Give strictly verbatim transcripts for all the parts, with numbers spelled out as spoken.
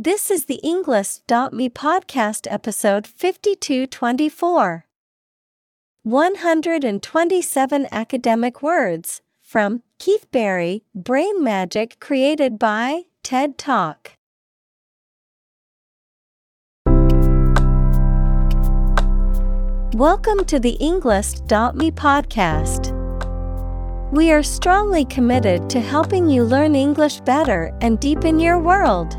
This is the Englist dot me podcast episode fifty-two twenty-four. one hundred twenty-seven academic words from Keith Barry, Brain Magic created by TED Talk. Welcome to the Englist dot me podcast. We are strongly committed to helping you learn English better and deepen your world.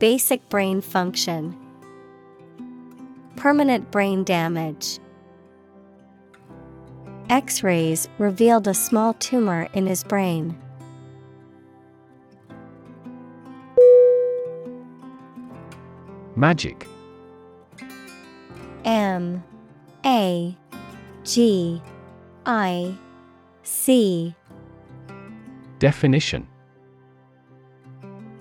Basic brain function. Permanent brain damage. X-rays revealed a small tumor in his brain. Magic. M A G I C. Definition.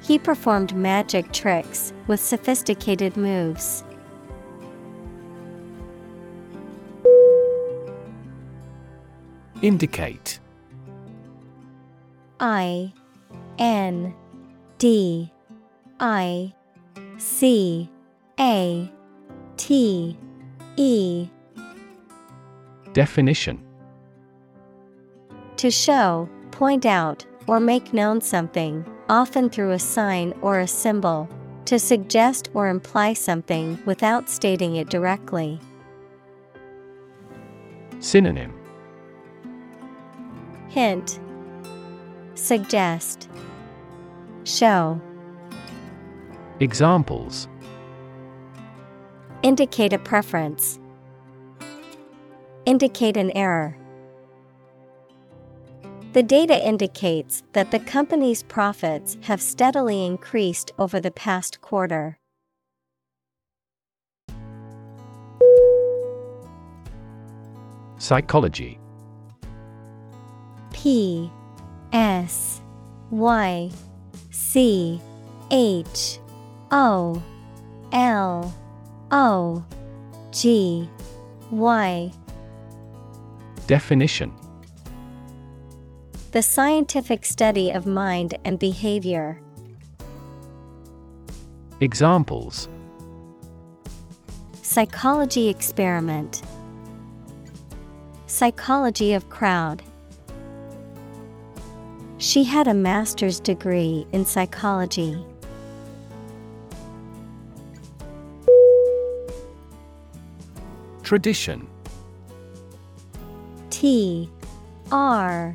He performed magic tricks with sophisticated moves. Indicate. I N D I C A T E. Definition. To show, point out, or make known something, often through a sign or a symbol, to suggest or imply something without stating it directly. Synonym. Hint, suggest, show. Examples. Indicate a preference. Indicate an error. The data indicates that the company's profits have steadily increased over the past quarter. Psychology. P S Y C H O L O G Y. Definition. The scientific study of mind and behavior. Examples. Psychology experiment. Psychology of crowd. She had a master's degree in psychology. Tradition. T. R.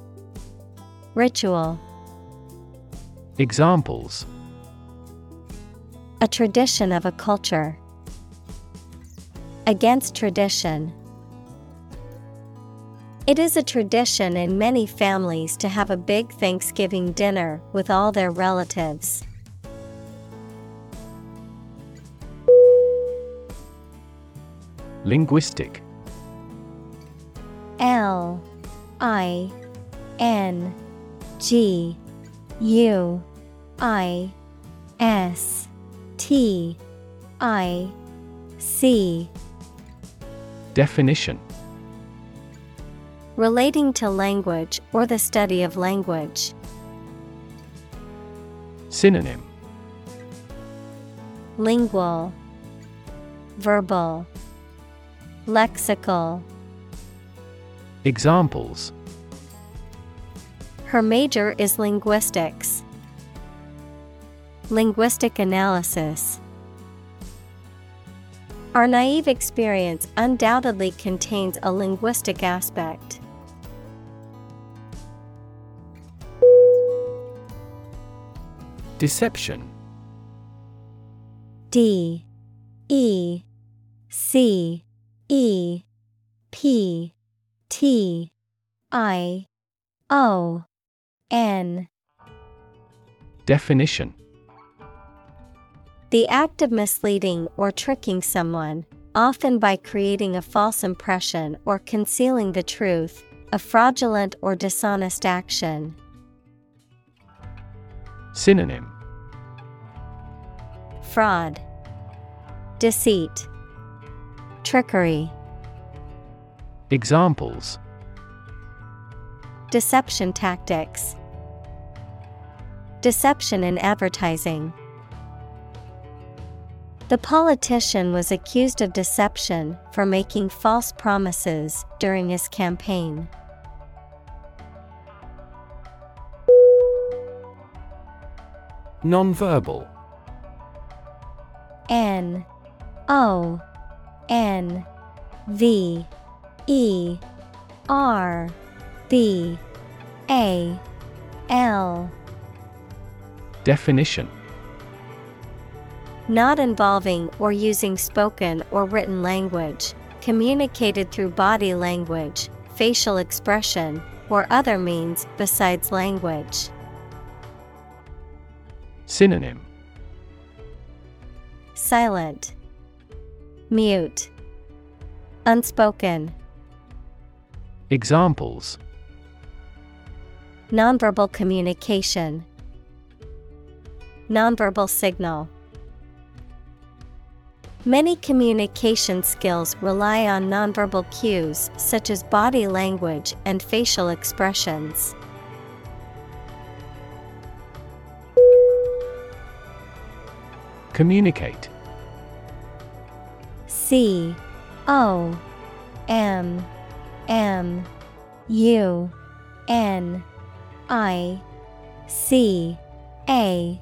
ritual. Examples: a tradition of a culture. Against tradition. It is a tradition in many families to have a big Thanksgiving dinner with all their relatives. Linguistic. L I N G U I S T I C. Definition: relating to language or the study of language. Synonym: lingual, verbal, lexical. Examples: her major is linguistics. Linguistic analysis. Our naive experience undoubtedly contains a linguistic aspect. Deception. D E C E P T I O N. Definition: the act of misleading or tricking someone, often by creating a false impression or concealing the truth, a fraudulent or dishonest action. Synonym: fraud, deceit, trickery. Examples: deception tactics. Deception in advertising. The politician was accused of deception for making false promises during his campaign. Nonverbal. N O N V E R B A L. Definition: not involving or using spoken or written language, communicated through body language, facial expression, or other means besides language. Synonym: silent, mute, unspoken. Examples: nonverbal communication. Nonverbal signal. Many communication skills rely on nonverbal cues such as body language and facial expressions. Communicate. C O M M U N I C A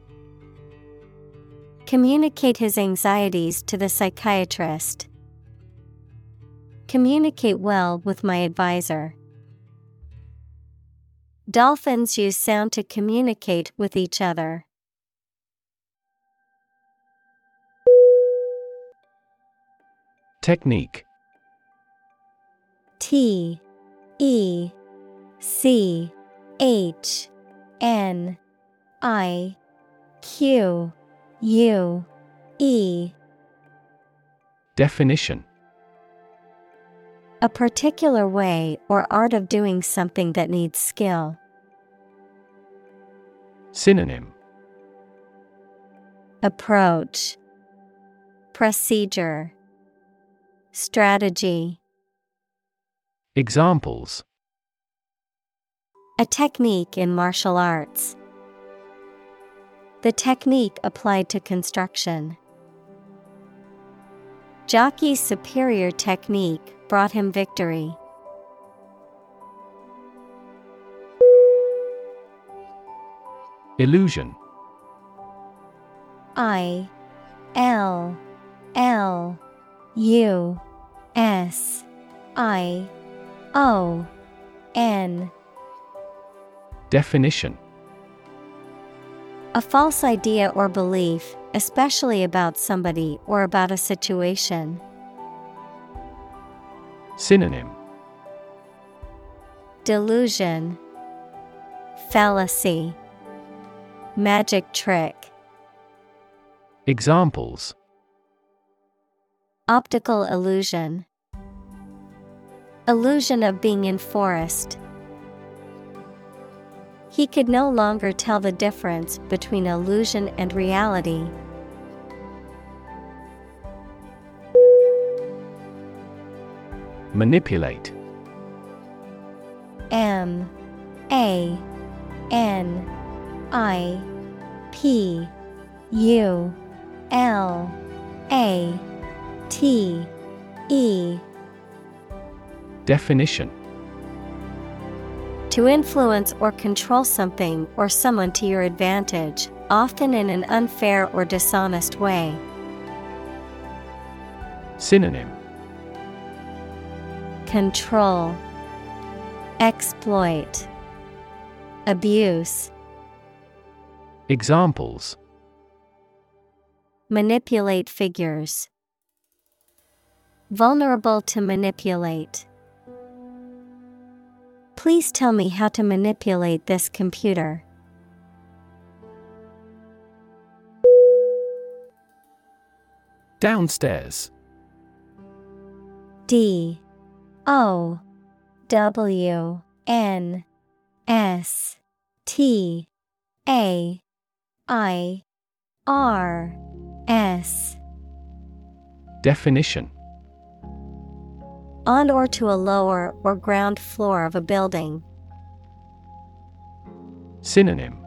communicate his anxieties to the psychiatrist. Communicate well with my advisor. Dolphins use sound to communicate with each other. Technique. T E C H N I Q U E. Definition: A particular way or art of doing something that needs skill. Synonym: approach, procedure, strategy. Examples: a technique in martial arts. The technique applied to construction. Jockey's superior technique brought him victory. Illusion. I L L U S I O N. Definition: a false idea or belief, especially about somebody or about a situation. Synonym: delusion, fallacy, magic trick. Examples: optical illusion, illusion of being in forest. He could no longer tell the difference between illusion and reality. Manipulate. M A N I P U L A T E. Definition: to influence or control something or someone to your advantage, often in an unfair or dishonest way. Synonym: control, exploit, abuse. Examples: manipulate figures. Vulnerable to manipulate. Please tell me how to manipulate this computer. Downstairs. D O W N S T A I R S. Definition: on or to a lower or ground floor of a building. Synonym: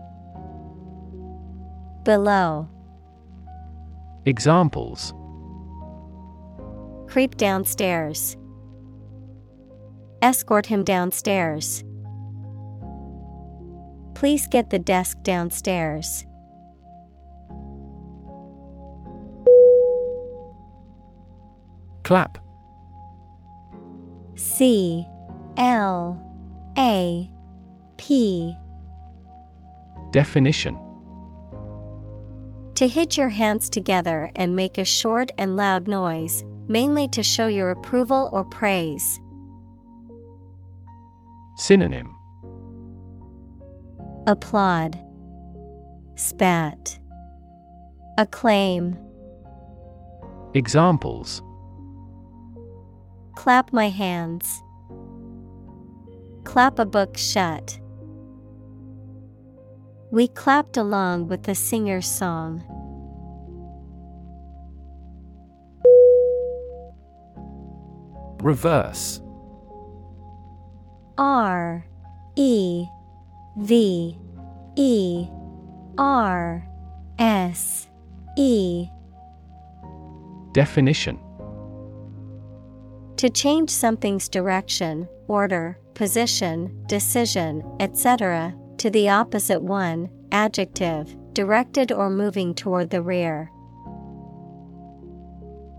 below. Examples: creep downstairs. Escort him downstairs. Please get the desk downstairs. Clap. C L A P. Definition: to hit your hands together and make a short and loud noise, mainly to show your approval or praise. Synonym: applaud, spat, acclaim. Examples: clap my hands. Clap a book shut. We clapped along with the singer's song. Reverse. R E V E R S E. Definition: to change something's direction, order, position, decision, et cetera, to the opposite one. Adjective: directed or moving toward the rear.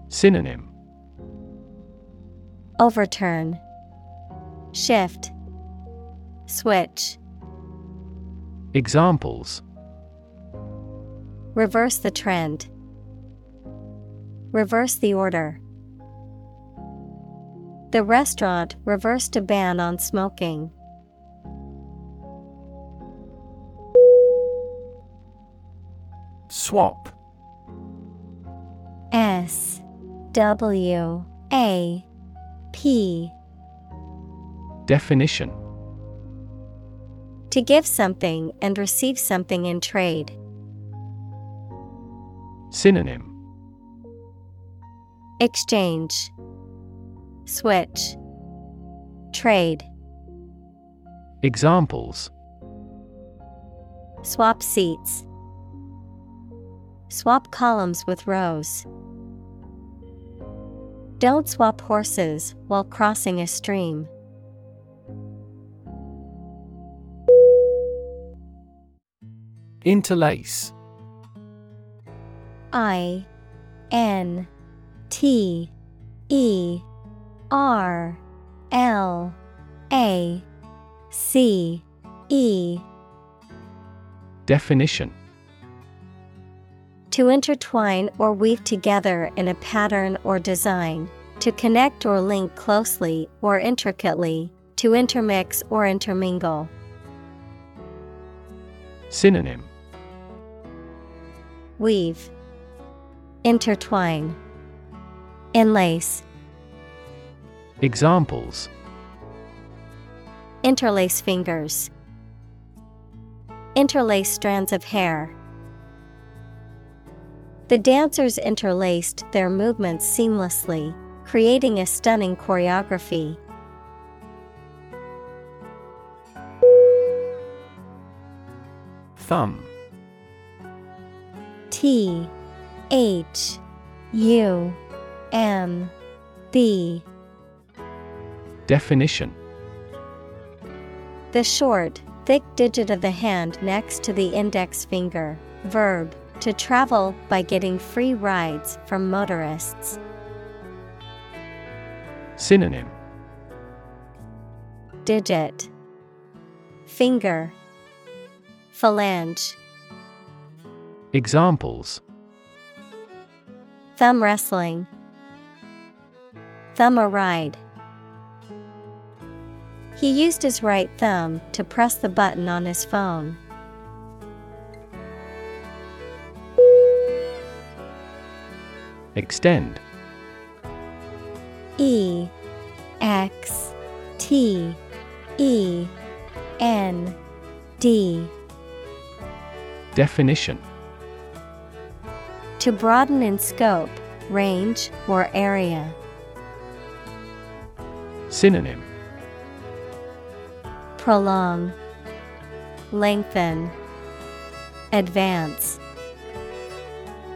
Synonym: overturn, shift, switch. Examples: reverse the trend. Reverse the order. The restaurant reversed a ban on smoking. Swap. S W A P. Definition: to give something and receive something in trade. Synonym: exchange, switch, trade. Examples: swap seats, swap columns with rows. Don't swap horses while crossing a stream. Interlace. I N T E R L A C E. Definition: to intertwine or weave together in a pattern or design, to connect or link closely or intricately, to intermix or intermingle. Synonym: weave, intertwine, enlace. Examples: interlace fingers, interlace strands of hair. The dancers interlaced their movements seamlessly, creating a stunning choreography. Thumb. T H U M B. Definition: the short, thick digit of the hand next to the index finger. Verb: to travel by getting free rides from motorists. Synonym: digit, finger, phalange. Examples: thumb wrestling, thumb a ride. He used his right thumb to press the button on his phone. Extend. E X T E N D. Definition: to broaden in scope, range, or area. Synonym: prolong, lengthen, advance.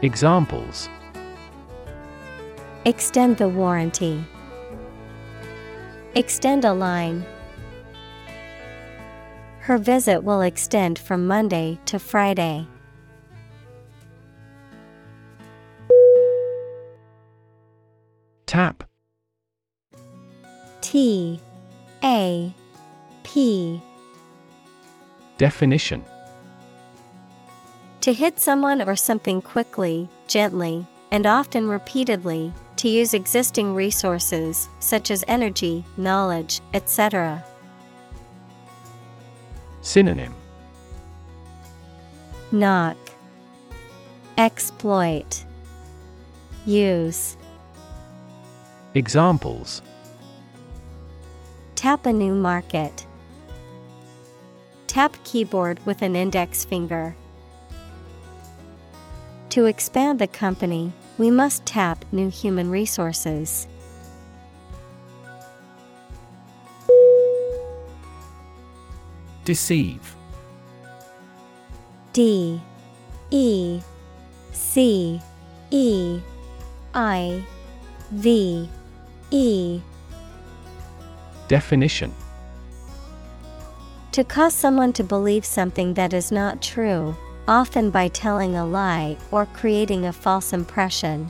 Examples: extend the warranty, extend a line. Her visit will extend from Monday to Friday. Tap. T A P. Definition: to hit someone or something quickly, gently, and often repeatedly, to use existing resources such as energy, knowledge, et cetera. Synonym: knock, exploit, use. Examples: tap a new market, tap keyboard with an index finger. To expand the company, we must tap new human resources. Deceive. D E C E I V E. Definition: to cause someone to believe something that is not true, often by telling a lie or creating a false impression.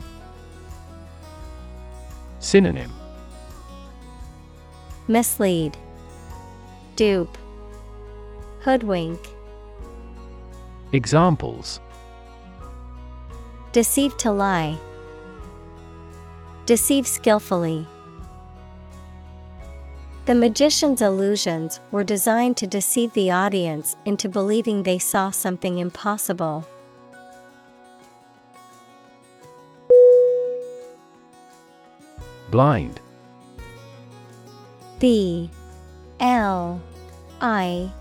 Synonym: mislead, dupe, hoodwink. Examples: deceive to lie, deceive skillfully. The magician's illusions were designed to deceive the audience into believing they saw something impossible. Blind. B L I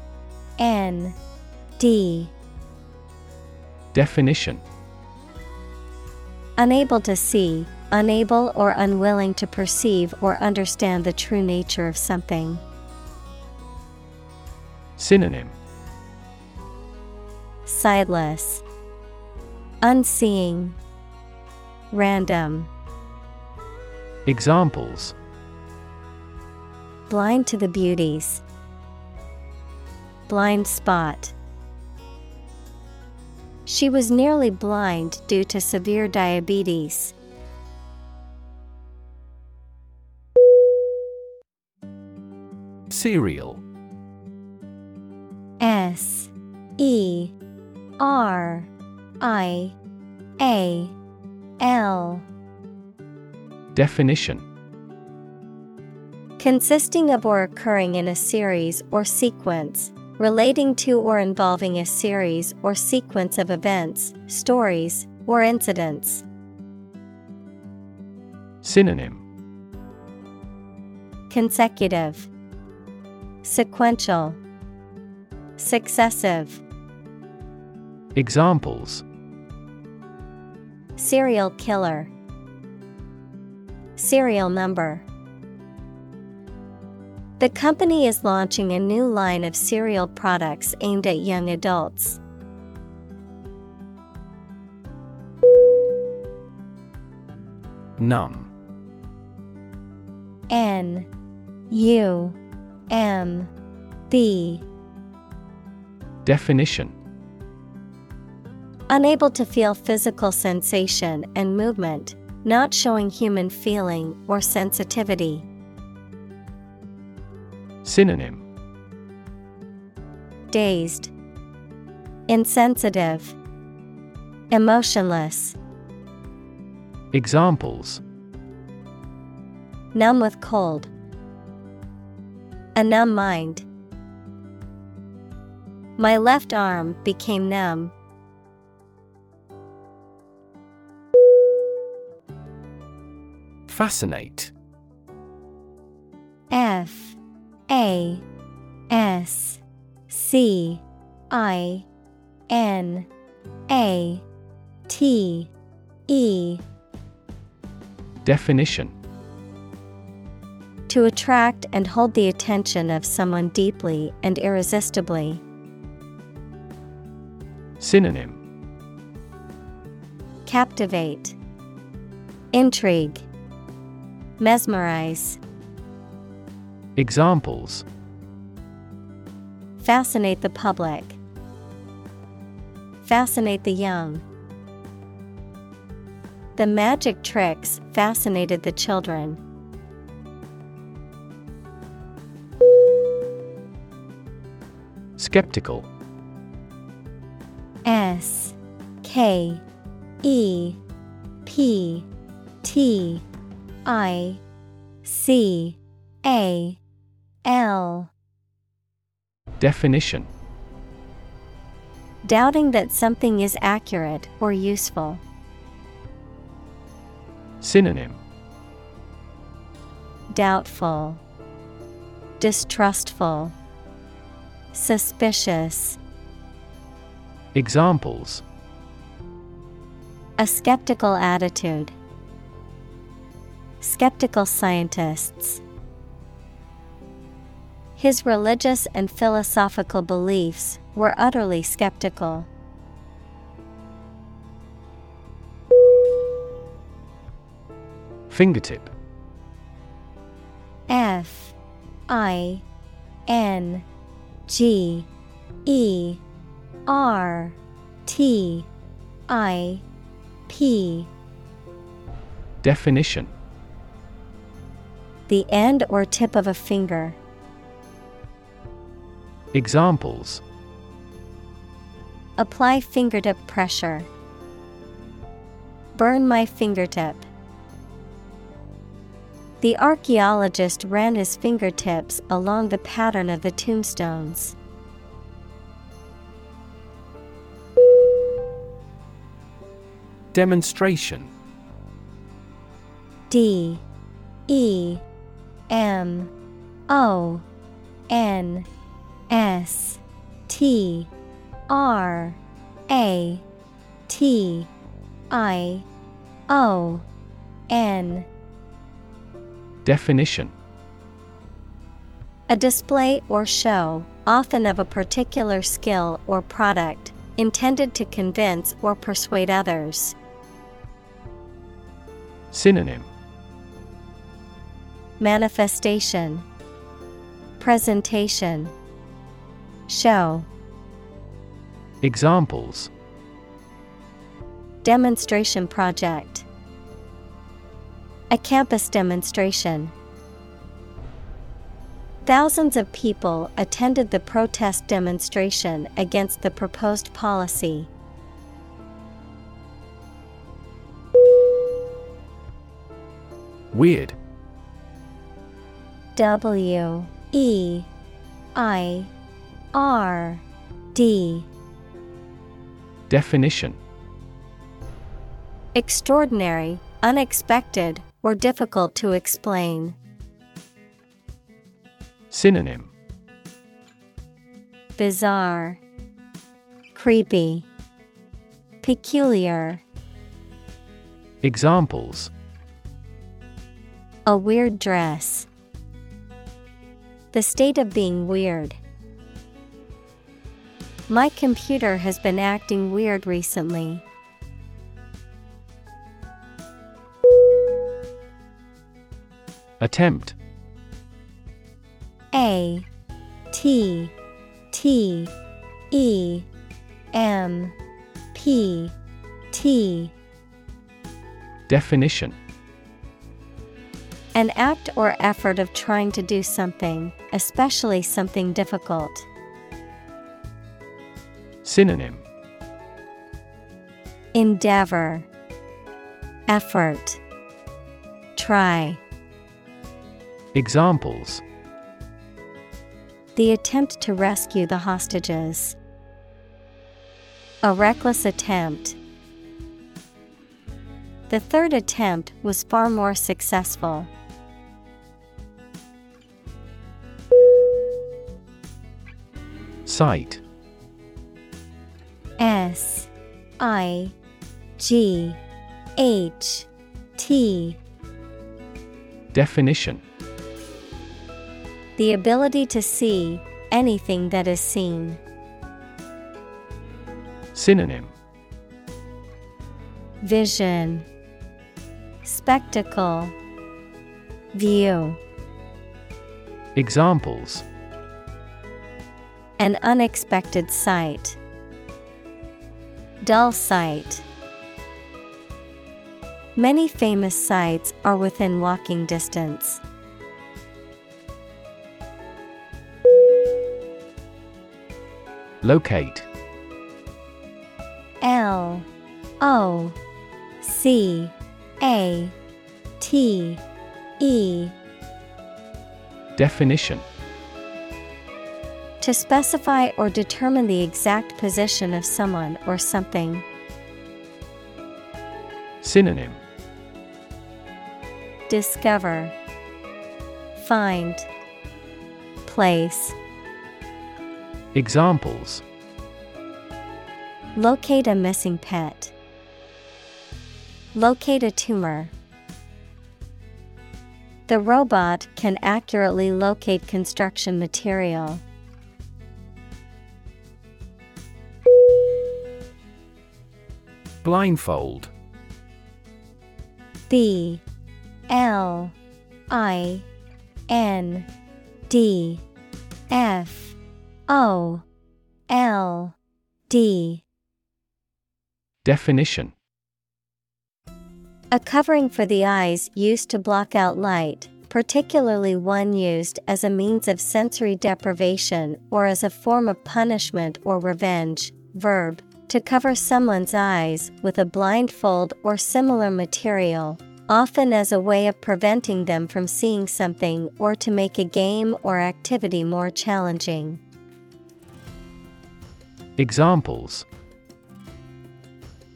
N D. Definition. Unable to see, unable or unwilling to perceive or understand the true nature of something. Synonym. Sightless, unseeing, random. Examples. Blind to the beauties. Blind spot. She was nearly blind due to severe diabetes. Serial. S E R I A L. Definition. Consisting of or occurring in a series or sequence, relating to or involving a series or sequence of events, stories, or incidents. Synonym. Consecutive, sequential, successive. Examples. Serial killer. Serial number. The company is launching a new line of cereal products aimed at young adults. Numb. N U M B. Definition. Unable to feel physical sensation and movement, not showing human feeling or sensitivity. Synonym. Dazed, insensitive, emotionless. Examples. Numb with cold. A numb mind. My left arm became numb. Fascinate. F A S C I N A T E. Definition. To attract and hold the attention of someone deeply and irresistibly. Synonym. Captivate, intrigue, mesmerize. Examples. Fascinate the public. Fascinate the young. The magic tricks fascinated the children. Skeptical. S K E P T I C A L. Definition. Doubting that something is accurate or useful. Synonym. Doubtful, distrustful, suspicious. Examples. A skeptical attitude. Skeptical scientists. His religious and philosophical beliefs were utterly skeptical. Fingertip. F I N G E R T I P. Definition. The end or tip of a finger. Examples. Apply fingertip pressure. Burn my fingertip. The archaeologist ran his fingertips along the pattern of the tombstones. Demonstration. D E M O N S T R A T I O N. Definition: a display or show, often of a particular skill or product, intended to convince or persuade others. Synonym: manifestation, presentation, show. Examples: demonstration project, a campus demonstration. Thousands of people attended the protest demonstration against the proposed policy. Weird. W E I R D. Definition: extraordinary, unexpected, or difficult to explain. Synonym: bizarre, creepy, peculiar. Examples: a weird dress, the state of being weird. My computer has been acting weird recently. Attempt. A T T E M P T. Definition: an act or effort of trying to do something, especially something difficult. Synonym: endeavor, effort, try. Examples: the attempt to rescue the hostages, a reckless attempt. The third attempt was far more successful. Sight. S I G H T. Definition: the ability to see anything that is seen. Synonym: vision, spectacle, view. Examples: an unexpected sight, dull sight. Many famous sights are within walking distance. Locate. L O C A T E. Definition: to specify or determine the exact position of someone or something. Synonym: discover, find, place. Examples: locate a missing pet, locate a tumor. The robot can accurately locate construction material. Blindfold. B L I N D F O L D. Definition: a covering for the eyes used to block out light, particularly one used as a means of sensory deprivation or as a form of punishment or revenge. Verb: to cover someone's eyes with a blindfold or similar material, often as a way of preventing them from seeing something or to make a game or activity more challenging. Examples: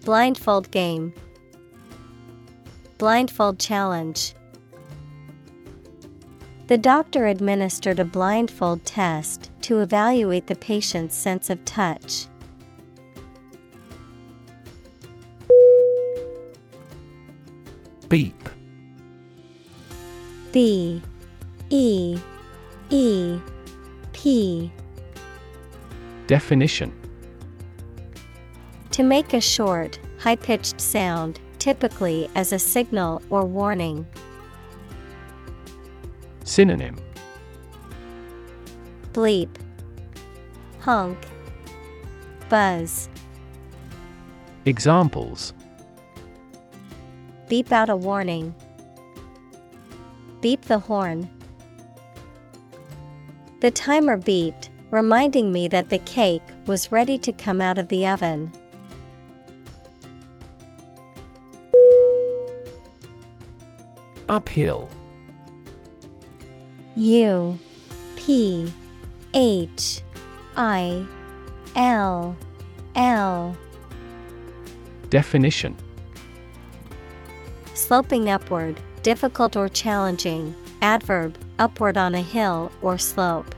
blindfold game, blindfold challenge. The doctor administered a blindfold test to evaluate the patient's sense of touch. Beep. B E E P. Definition: to make a short, high-pitched sound, typically as a signal or warning. Synonym: bleep, honk, buzz. Examples: beep out a warning. Beep the horn. The timer beeped, reminding me that the cake was ready to come out of the oven. Uphill. U P H I L L. Definition: sloping upward, difficult or challenging. Adverb: upward on a hill or slope.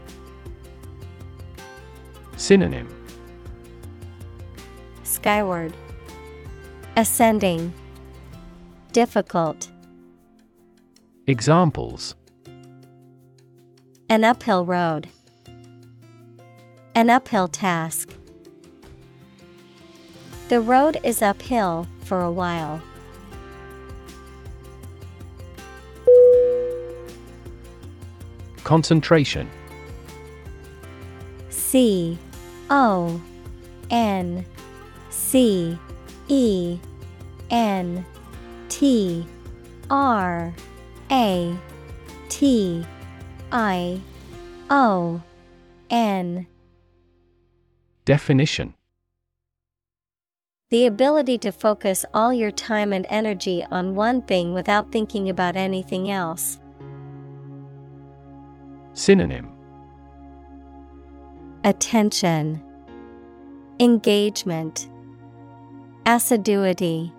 Synonym: skyward, ascending, difficult. Examples: an uphill road. An uphill task. The road is uphill for a while. Concentration. C O N C E N T R A T I O N. Definition: the ability to focus all your time and energy on one thing without thinking about anything else. Synonym: attention, engagement, assiduity.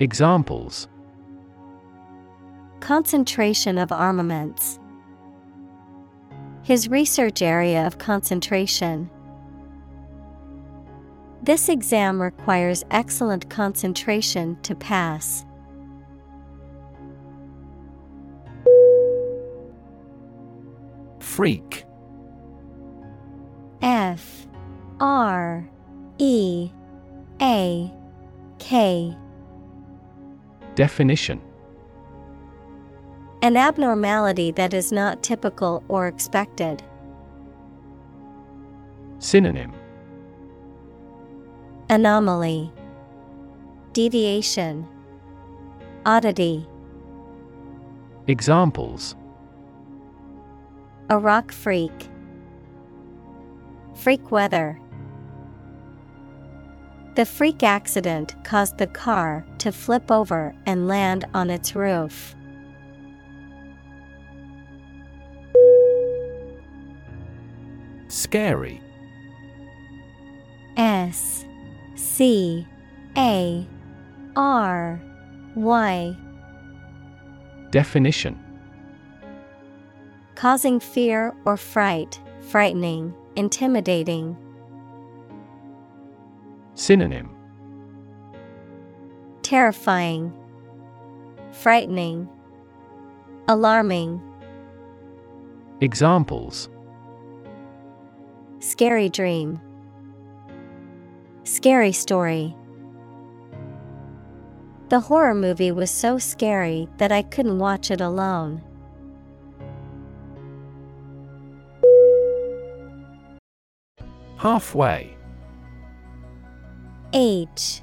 Examples: concentration of armaments. His research area of concentration. This exam requires excellent concentration to pass. Freak. F R E A K. Definition: an abnormality that is not typical or expected. Synonym: anomaly, deviation, oddity. Examples: a rock freak. Freak weather. The freak accident caused the car to flip over and land on its roof. Scary. S C A R Y. Definition: causing fear or fright, frightening, intimidating. Synonym: terrifying, frightening, alarming. Examples: scary dream. Scary story. The horror movie was so scary that I couldn't watch it alone. Halfway. H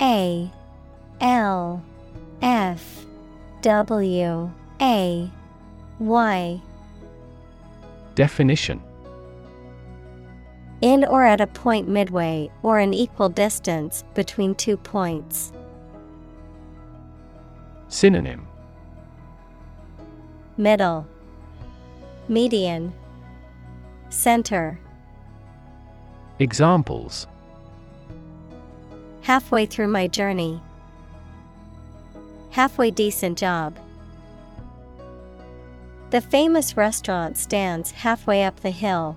A L F W A Y. Definition: in or at a point midway or an equal distance between two points. Synonym: middle, median, center. Examples: halfway through my journey. Halfway decent job. The famous restaurant stands halfway up the hill.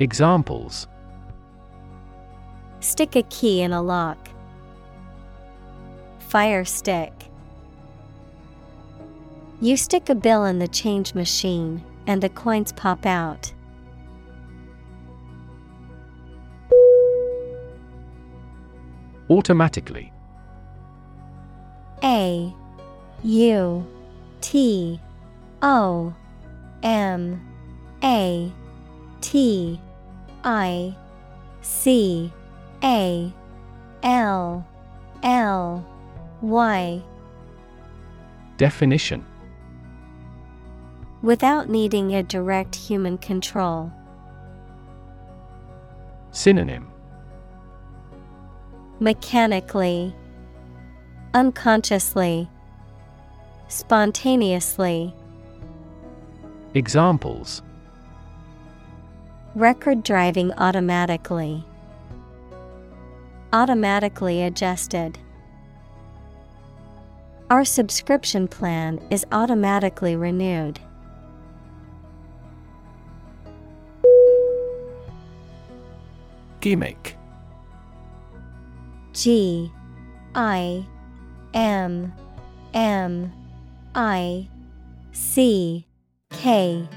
Examples. Stick a key in a lock. Fire stick. You stick a bill in the change machine, and the coins pop out. Automatically. A U T O M A T I C A L L Y. Definition. Without needing a direct human control. Synonym. Mechanically, unconsciously, spontaneously. Examples. Record driving automatically. Automatically adjusted. Our subscription plan is automatically renewed. Gimmick. G I M M I C K.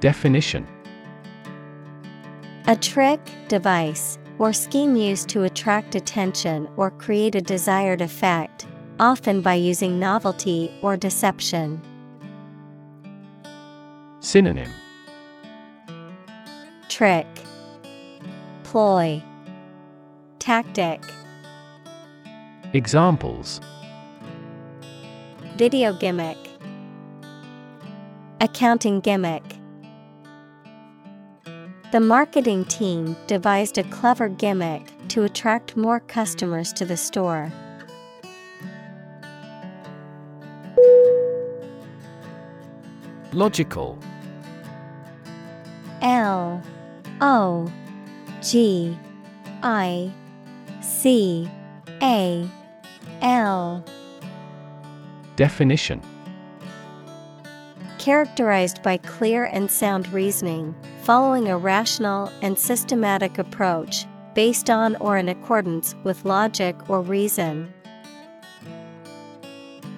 Definition. A trick, device, or scheme used to attract attention or create a desired effect, often by using novelty or deception. Synonym. Trick, ploy, tactic. Examples. Video gimmick. Accounting gimmick. The marketing team devised a clever gimmick to attract more customers to the store. Logical. L O G I C A L. Definition. Characterized by clear and sound reasoning, following a rational and systematic approach, based on or in accordance with logic or reason.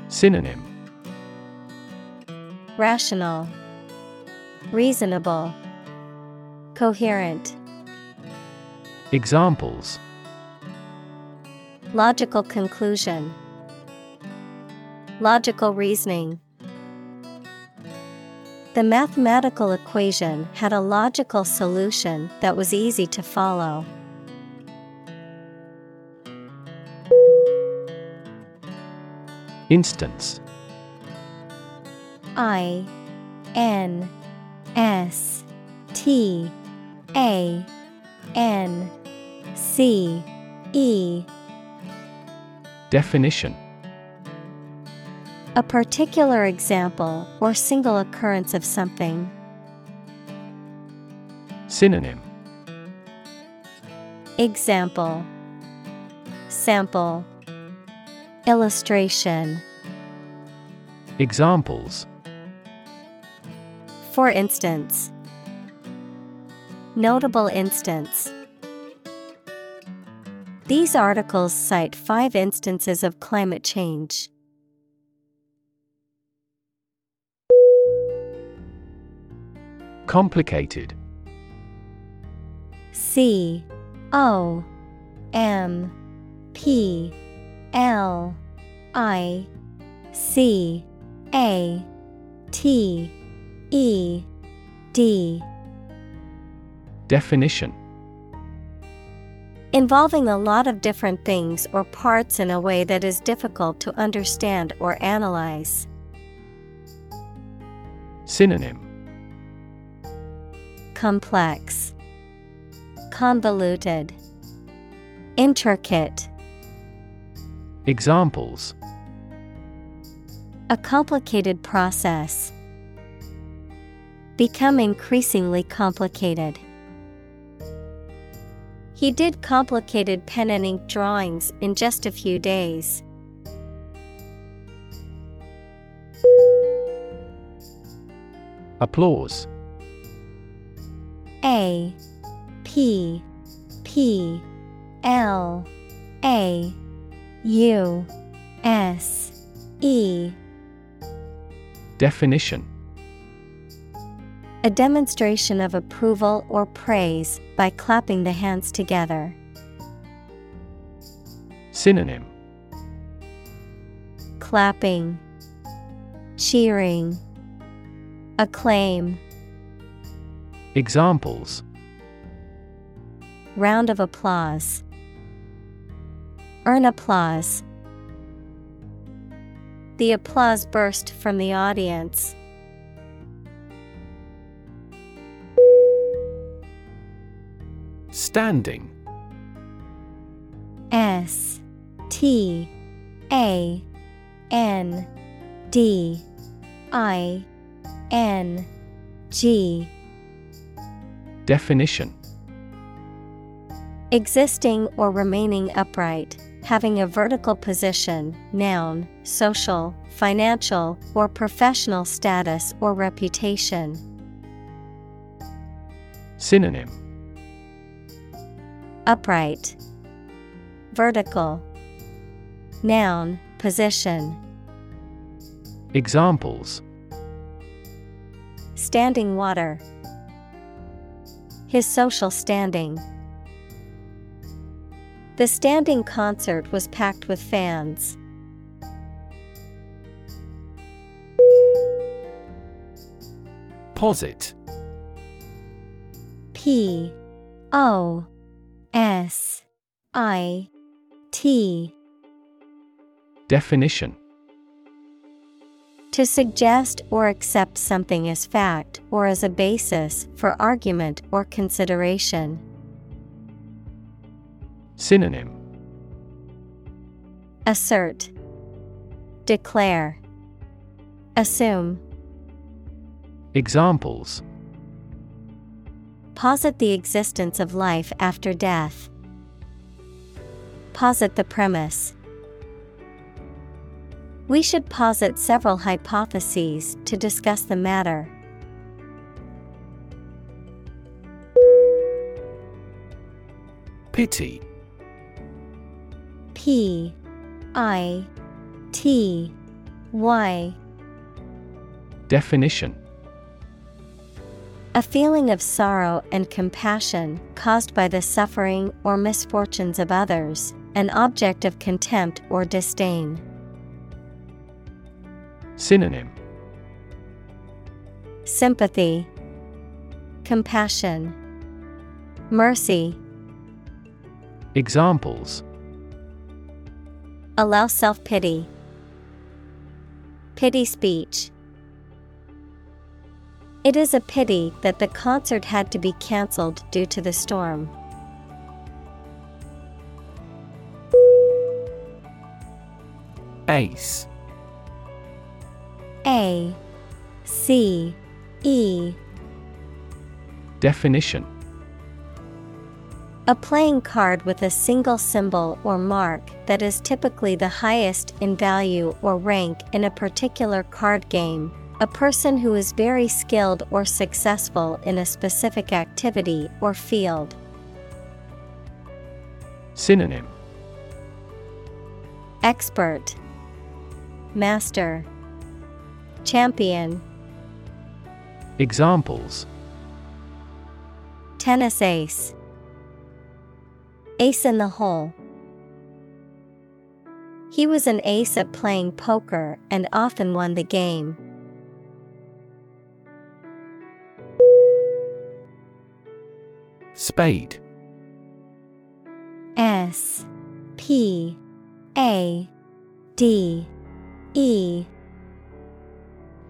Synonym. Rational, reasonable, coherent. Examples. Logical conclusion. Logical reasoning. The mathematical equation had a logical solution that was easy to follow. Instance. I N S T A N C E. Definition. A particular example or single occurrence of something. Synonym. Example, sample, illustration. Examples. For instance. Notable instance. These articles cite five instances of climate change. Complicated. C O M P L I C A T E D. Definition. Involving a lot of different things or parts in a way that is difficult to understand or analyze. Synonym: complex, convoluted, intricate. Examples: a complicated process. Become increasingly complicated. He did complicated pen and ink drawings in just a few days. Applause. A P P L A U S E. Definition: a demonstration of approval or praise by clapping the hands together. Synonym: clapping, cheering, acclaim. Examples: round of applause. Earn applause. The applause burst from the audience. Standing. S T A N D I N G. Definition: existing or remaining upright, having a vertical position, noun, social, financial, or professional status or reputation. Synonym: upright, vertical. Noun, position. Examples: standing water. His social standing. The standing concert was packed with fans. Posit. P O S I T. Definition: to suggest or accept something as fact or as a basis for argument or consideration. Synonym: assert, declare, assume. Examples: posit the existence of life after death. Posit the premise. We should posit several hypotheses to discuss the matter. Pity. P I T Y. Definition: a feeling of sorrow and compassion caused by the suffering or misfortunes of others, an object of contempt or disdain. Synonym: sympathy, compassion, mercy. Examples: allow self-pity. Pity speech. It is a pity that the concert had to be cancelled due to the storm. Ace. A C E. Definition: a playing card with a single symbol or mark that is typically the highest in value or rank in a particular card game, a person who is very skilled or successful in a specific activity or field. Synonym: expert, master, champion. Examples: tennis ace. Ace in the hole. He was an ace at playing poker and often won the game. Spade. S P A D E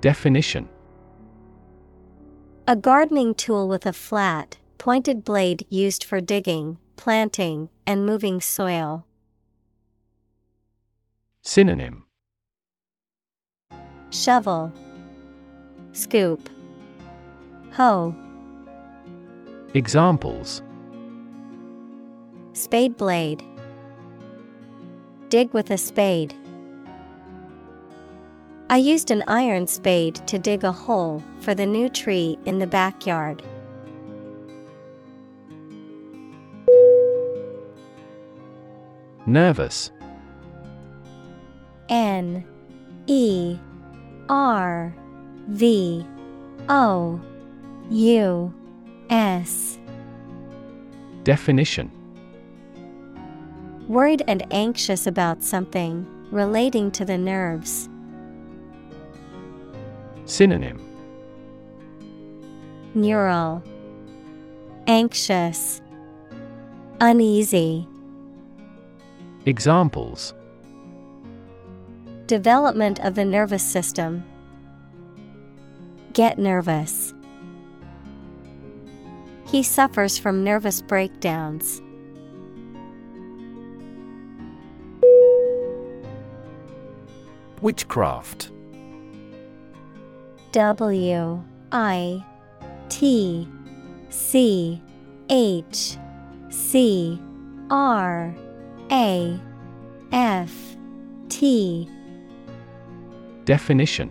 Definition: A gardening tool with a flat, pointed blade used for digging, planting, and moving soil. Synonym: Shovel, Scoop, Hoe. Examples: Spade blade. Dig with a spade. I used an iron spade to dig a hole for the new tree in the backyard. Nervous. N E R V O U S Definition: Worried and anxious about something relating to the nerves. Synonym: Neural, Anxious, Uneasy. Examples: Development of the nervous system. Get nervous. He suffers from nervous breakdowns. Witchcraft. W I T C H C R A F T Definition: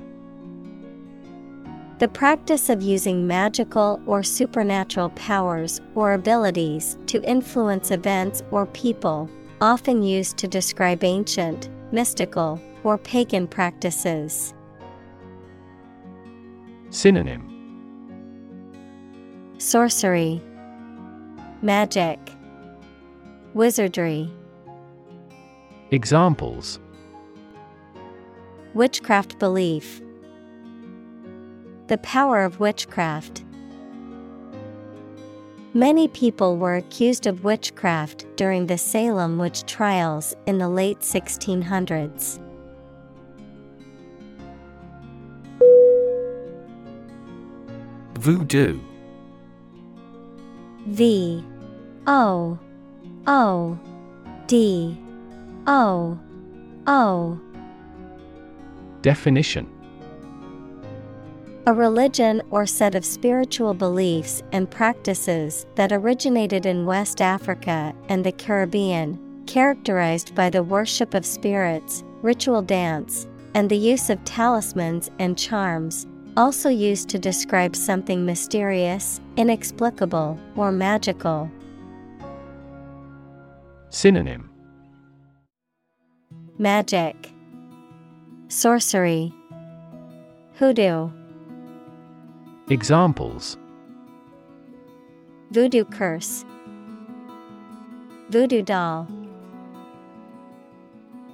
The practice of using magical or supernatural powers or abilities to influence events or people, often used to describe ancient, mystical, or pagan practices. Synonym: Sorcery, Magic, Wizardry. Examples: Witchcraft belief. The power of witchcraft. Many people were accused of witchcraft during the Salem witch trials in the late sixteen hundreds. Voodoo. V O O D O O Definition: A religion or set of spiritual beliefs and practices that originated in West Africa and the Caribbean, characterized by the worship of spirits, ritual dance, and the use of talismans and charms, also used to describe something mysterious, inexplicable, or magical. Synonym: Magic, Sorcery, Hoodoo. Examples: Voodoo curse. Voodoo doll.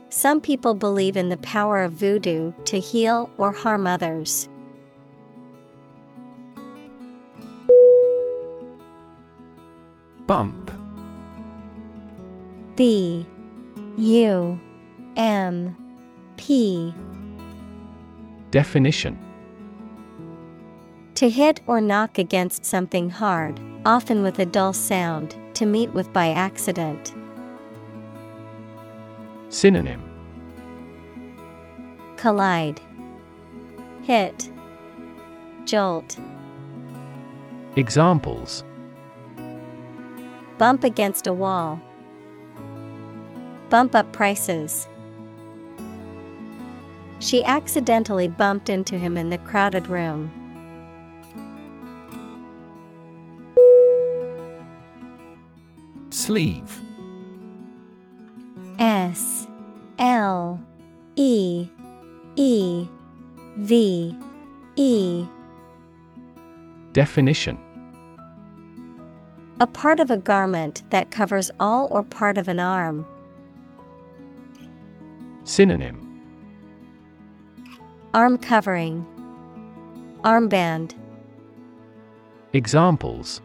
Some people believe in the power of voodoo to heal or harm others. Bump. B U M P Definition: To hit or knock against something hard, often with a dull sound, to meet with by accident. Synonym: Collide, Hit, Jolt. Examples: Bump against a wall. Bump up prices. She accidentally bumped into him in the crowded room. Sleeve. S L E E V E Definition: A part of a garment that covers all or part of an arm. Synonym: Arm covering, Armband. Examples: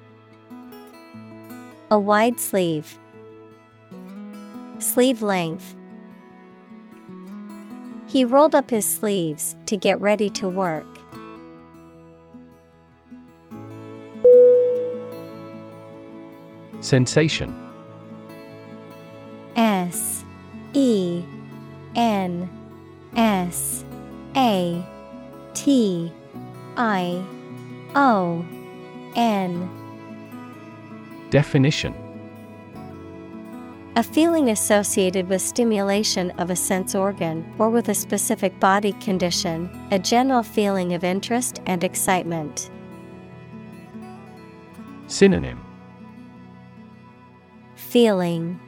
A wide sleeve. Sleeve length. He rolled up his sleeves to get ready to work. Sensation. S E N S A T I O N. Definition. A feeling associated with stimulation of a sense organ or with a specific body condition, a general feeling of interest and excitement. Synonym. Feeling,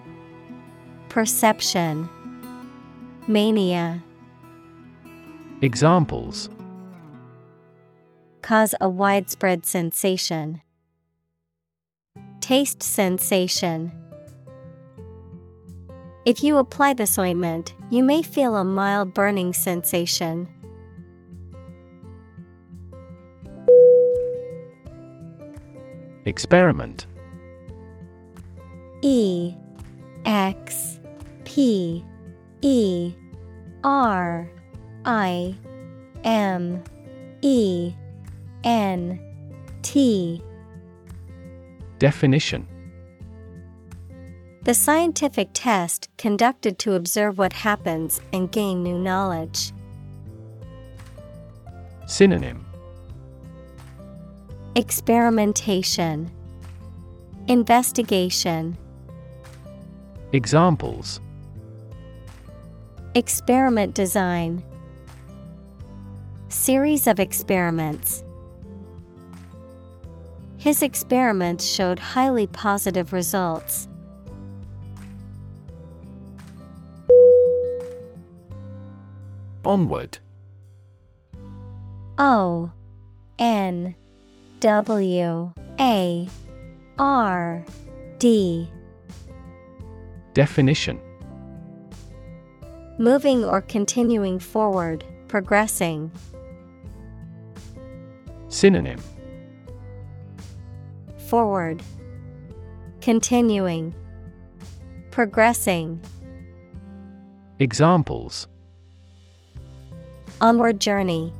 perception, mania. Examples. Cause a widespread sensation. Taste sensation. If you apply this ointment, you may feel a mild burning sensation. Experiment. E X P E R I M E N T. Definition. The scientific test conducted to observe what happens and gain new knowledge. Synonym. Experimentation, investigation. Examples. Experiment design. Series of experiments. His experiments showed highly positive results. Onward. O N W A R D. Definition. Moving or continuing forward, progressing. Synonym. Forward, continuing, progressing. Examples. Onward journey.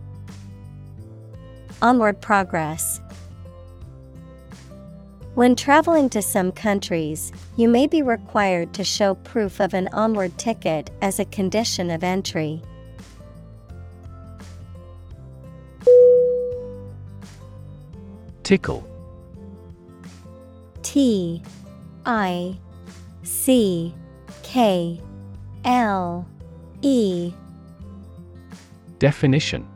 Onward progress. When traveling to some countries, you may be required to show proof of an onward ticket as a condition of entry. Tickle. T I C K L E. Definition.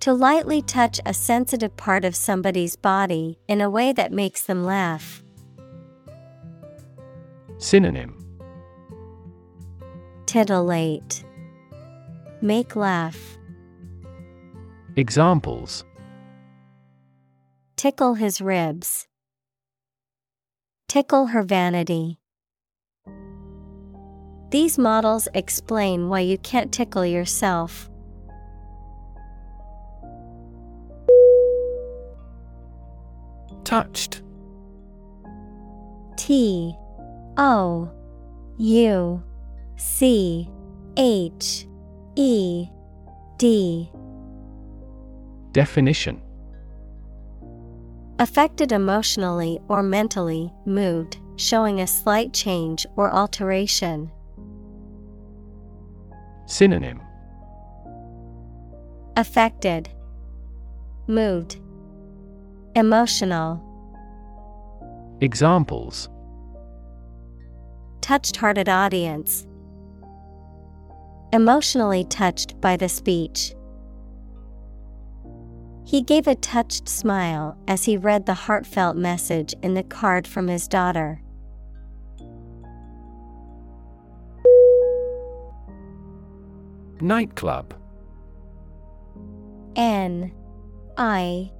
To lightly touch a sensitive part of somebody's body in a way that makes them laugh. Synonym. Titillate, make laugh. Examples. Tickle his ribs. Tickle her vanity. These models explain why you can't tickle yourself. Touched. T O U C H E D. Definition. Affected emotionally or mentally, moved, showing a slight change or alteration. Synonym. Affected, moved, emotional. Examples. Touched-hearted audience. Emotionally touched by the speech. He gave a touched smile as he read the heartfelt message in the card from his daughter. Nightclub. N I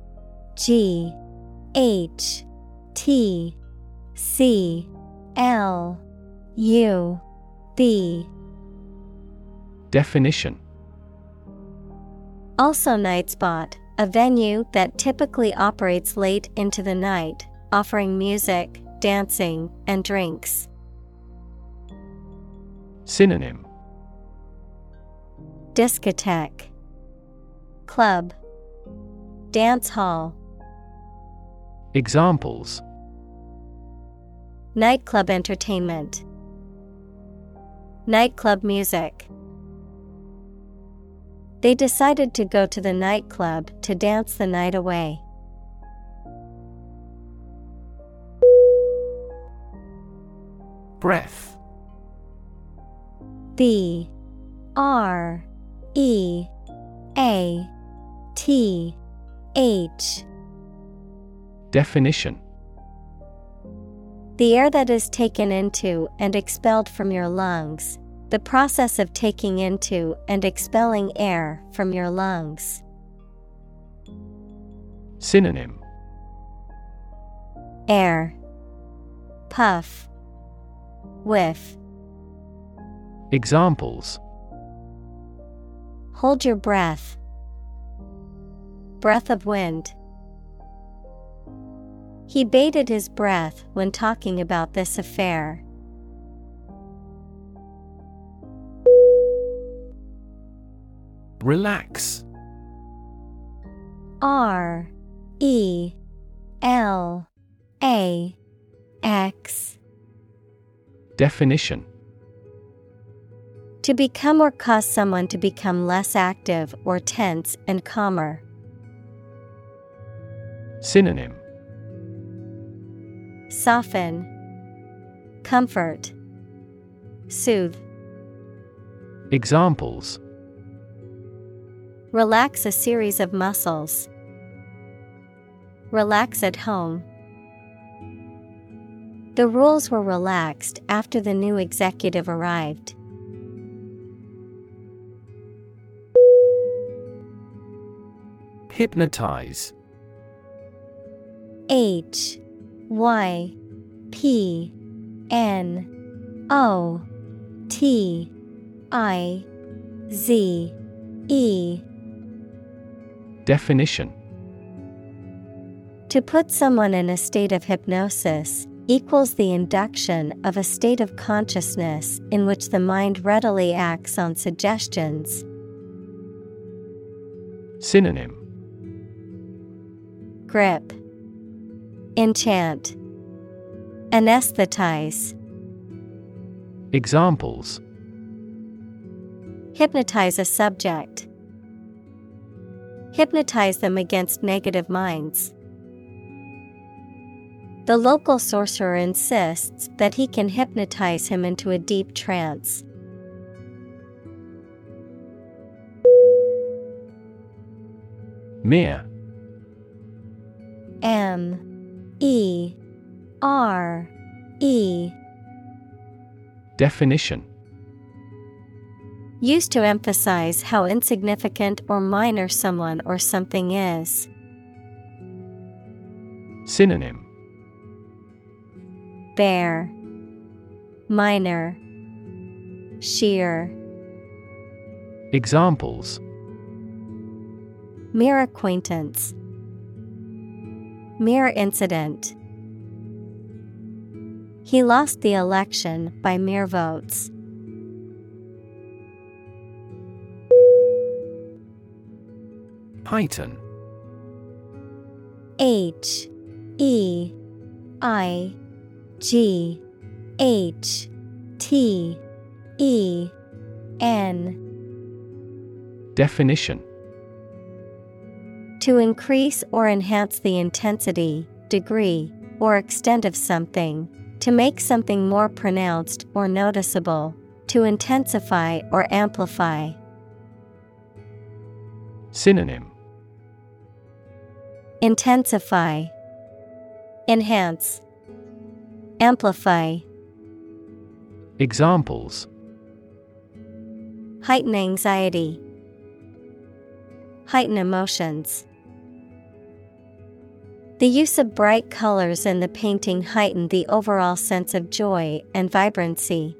G H T C L U B. Definition. Also night spot, a venue that typically operates late into the night, offering music, dancing, and drinks. Synonym: discotheque, club, dance hall. Examples: nightclub entertainment, nightclub music. They decided to go to the nightclub to dance the night away. Breath. B R E A T H. Definition: the air that is taken into and expelled from your lungs, the process of taking into and expelling air from your lungs. Synonym: air, puff, whiff. Examples: hold your breath, breath of wind. He bated his breath when talking about this affair. Relax. R E L A X. Definition: to become or cause someone to become less active or tense and calmer. Synonym: soften, comfort, soothe. Examples: relax a series of muscles, relax at home. The rules were relaxed after the new executive arrived. Hypnotize. H Y P N O T I Z E. Definition: to put someone in a state of hypnosis equals the induction of a state of consciousness in which the mind readily acts on suggestions. Synonym: grip, enchant, anesthetize. Examples: hypnotize a subject, hypnotize them against negative minds. The local sorcerer insists that he can hypnotize him into a deep trance. Mere. M E R E. Definition: used to emphasize how insignificant or minor someone or something is. Synonym: bare, minor, sheer. Examples: mere acquaintance, mere incident. He lost the election by mere votes. Heighten. H E I G H T E N. Definition: to increase or enhance the intensity, degree, or extent of something, to make something more pronounced or noticeable, to intensify or amplify. Synonym: intensify, enhance, amplify. Examples: heighten anxiety, heighten emotions. The use of bright colors in the painting heightened the overall sense of joy and vibrancy.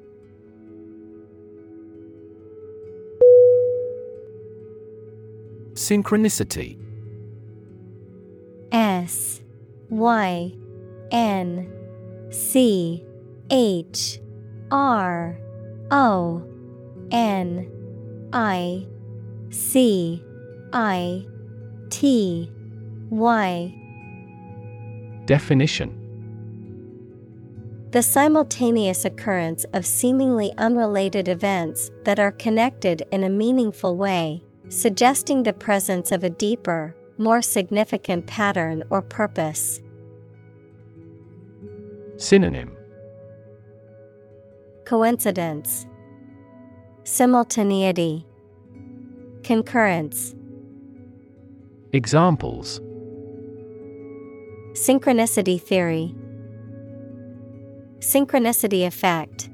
Synchronicity. S Y N C H R O N I C I T Y. Definition: the simultaneous occurrence of seemingly unrelated events that are connected in a meaningful way, suggesting the presence of a deeper, more significant pattern or purpose. Synonym: coincidence, simultaneity, concurrence. Examples: synchronicity theory, synchronicity effect.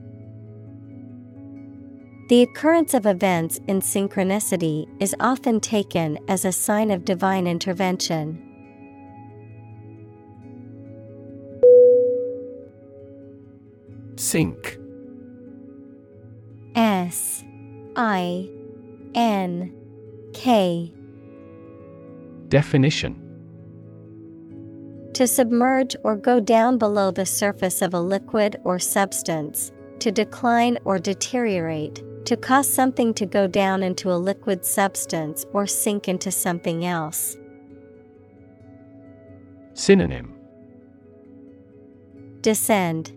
The occurrence of events in synchronicity is often taken as a sign of divine intervention. Sync. S I N K. Definition: to submerge or go down below the surface of a liquid or substance, to decline or deteriorate, to cause something to go down into a liquid substance or sink into something else. Synonym: descend,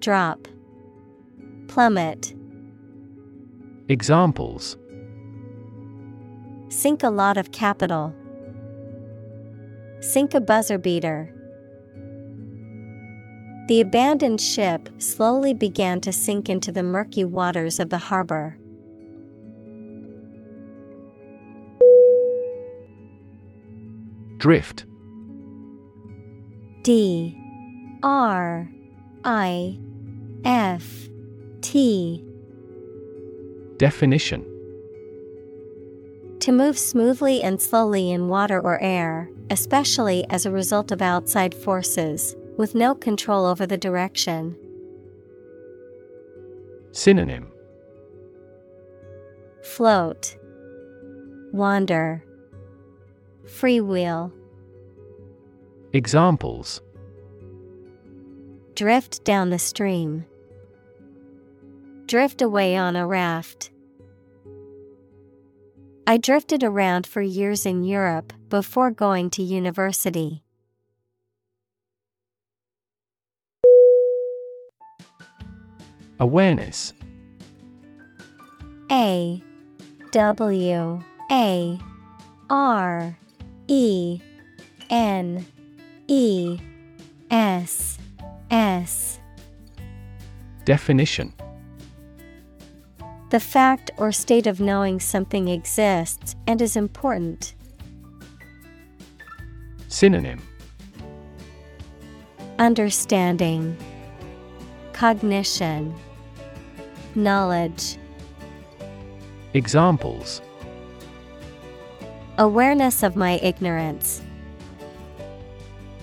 drop, plummet. Examples: sink a lot of capital, sink a buzzer beater. The abandoned ship slowly began to sink into the murky waters of the harbor. Drift. D R I F T. Definition: to move smoothly and slowly in water or air, especially as a result of outside forces, with no control over the direction. Synonym: float, wander, freewheel. Examples: drift down the stream, drift away on a raft. I drifted around for years in Europe before going to university. Awareness. A W A R E N E S S. Definition: the fact or state of knowing something exists and is important. Synonym: understanding, cognition, knowledge. Examples: awareness of my ignorance,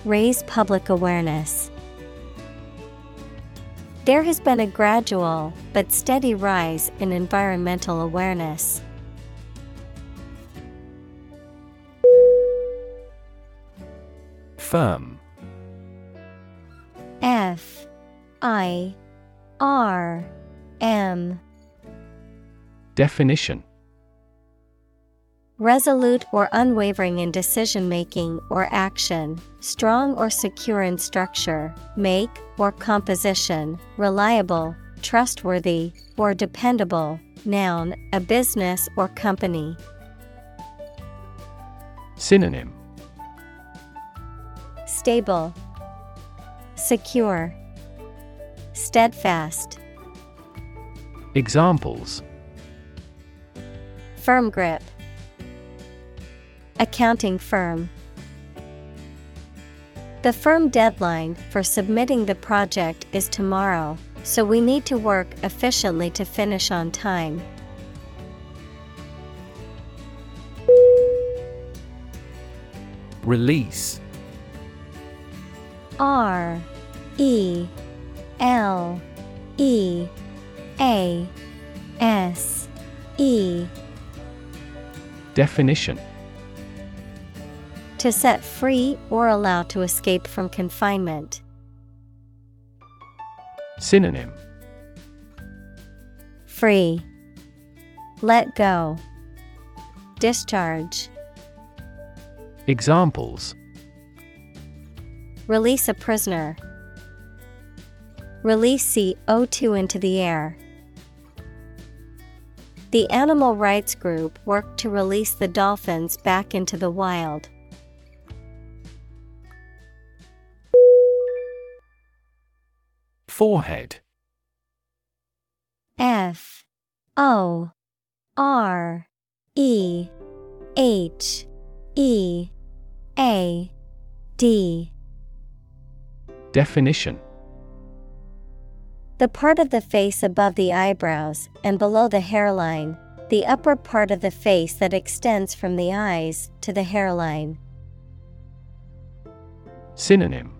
raise public awareness. There has been a gradual but steady rise in environmental awareness. Firm. F I R M. Definition: resolute or unwavering in decision-making or action, strong or secure in structure, make, or composition, reliable, trustworthy, or dependable. Noun, a business or company. Synonym: stable, secure, steadfast. Examples: firm grip, accounting firm. The firm deadline for submitting the project is tomorrow, so we need to work efficiently to finish on time. Release. R E L E A S E. Definition: to set free or allow to escape from confinement. Synonym: Free. Let go. Discharge. Examples. Release a prisoner. Release C O two into the air. The animal rights group worked to release the dolphins back into the wild. Forehead. F. O. R. E. H. E. A. D. Definition. The part of the face above the eyebrows and below the hairline, the upper part of the face that extends from the eyes to the hairline. Synonym.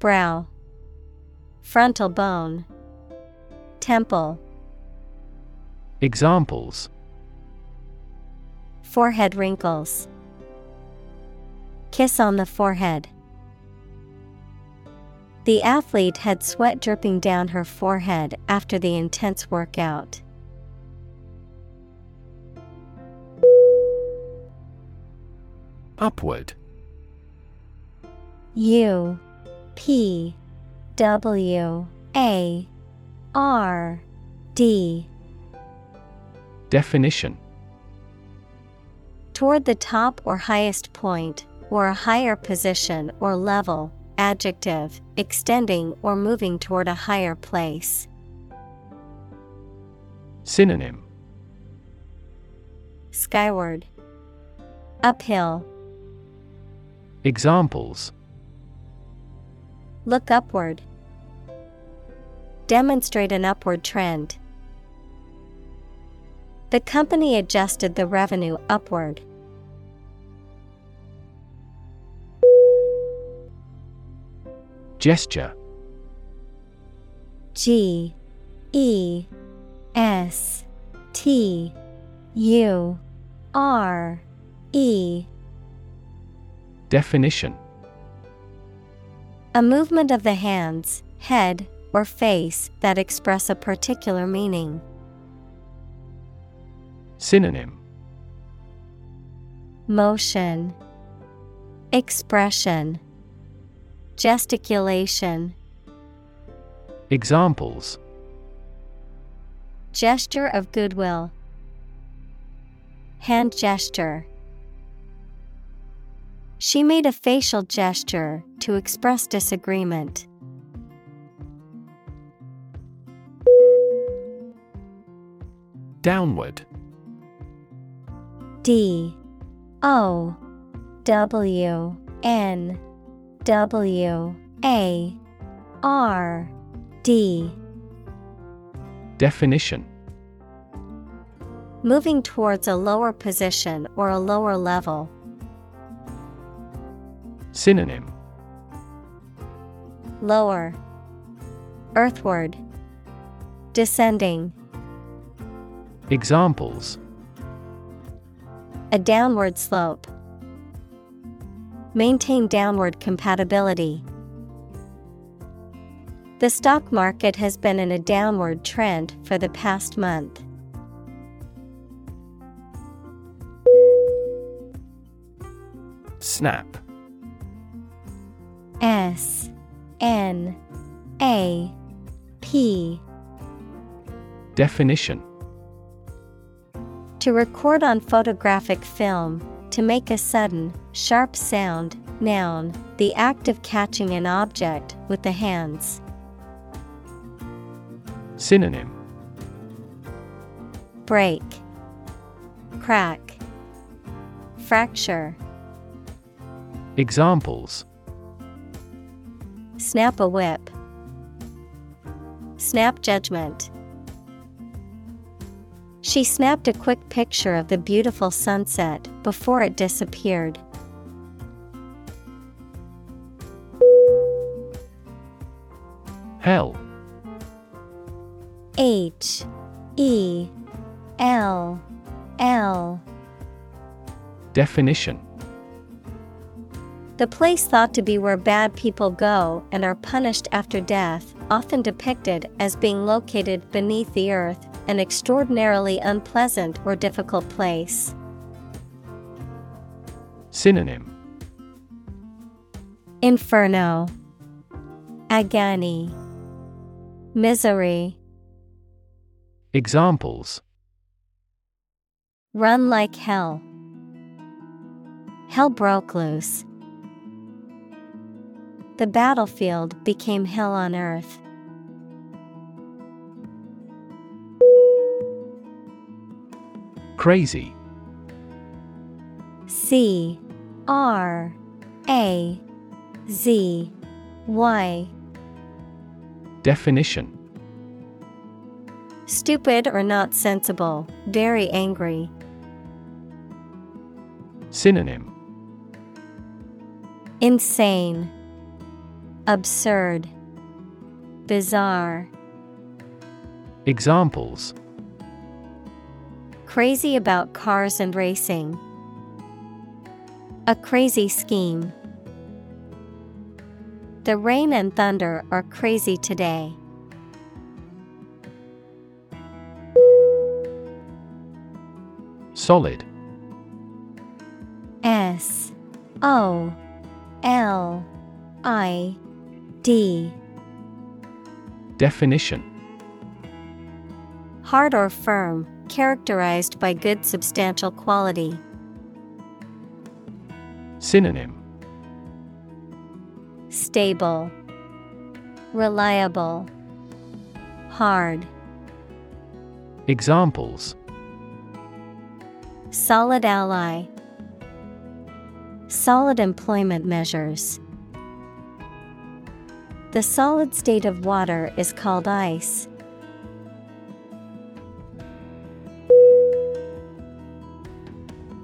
Brow, frontal bone, temple. Examples. Forehead wrinkles. Kiss on the forehead. The athlete had sweat dripping down her forehead after the intense workout. Upward. U. P. W. A. R. D. Definition. Toward the top or highest point, or a higher position or level. Adjective, extending or moving toward a higher place. Synonym. Skyward. Uphill. Examples. Look upward. Demonstrate an upward trend. The company adjusted the revenue upward. Gesture. G. E. S. T. U. R. E. Definition. A movement of the hands, head, or face that express a particular meaning. Synonym. Motion. Expression. Gesticulation. Examples. Gesture of goodwill. Hand gesture. She made a facial gesture to express disagreement. Downward. D. O. W. N. W. A. R. D. Definition. Moving towards a lower position or a lower level. Synonym. Lower. Earthward. Descending. Examples. A downward slope. Maintain downward compatibility. The stock market has been in a downward trend for the past month. Snap. S. N. A. P. Definition. To record on photographic film. To make a sudden, sharp sound. Noun, the act of catching an object with the hands. Synonym. Break. Crack. Fracture. Examples. Snap a whip. Snap judgment. She snapped a quick picture of the beautiful sunset before it disappeared. Hell. H. E. L. L. Definition. The place thought to be where bad people go and are punished after death, often depicted as being located beneath the earth, an extraordinarily unpleasant or difficult place. Synonym: Inferno, Agony, Misery. Examples: Run like hell. Hell broke loose. The battlefield became hell on earth. Crazy. C R A Z Y. Definition: Stupid or not sensible, very angry. Synonym: Insane, Absurd, Bizarre. Examples: Crazy about cars and racing. A crazy scheme. The rain and thunder are crazy today. Solid. S O L I D. Definition: Hard or firm, characterized by good substantial quality. Synonym: Stable, Reliable, Hard. Examples: Solid ally. Solid employment measures. The solid state of water is called ice.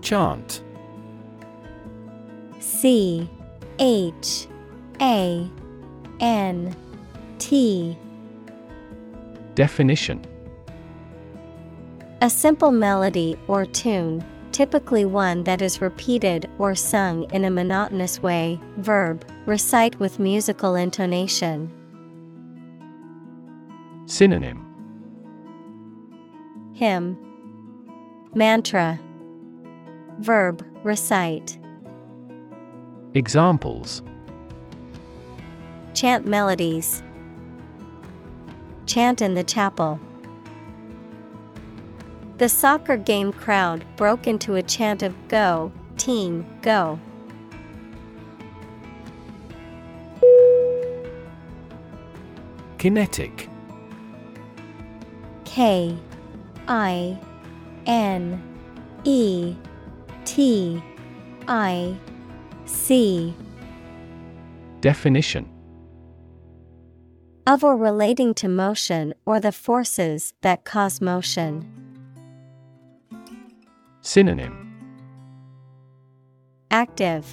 Chant. C H A N T. Definition: A simple melody or tune, typically one that is repeated or sung in a monotonous way. Verb, recite with musical intonation. Synonym: Hymn, Mantra, Verb, recite. Examples: Chant melodies. Chant in the chapel. The soccer game crowd broke into a chant of "Go, team, go!" Kinetic. K I N E T I C. Definition: Of or relating to motion or the forces that cause motion. Synonym: Active,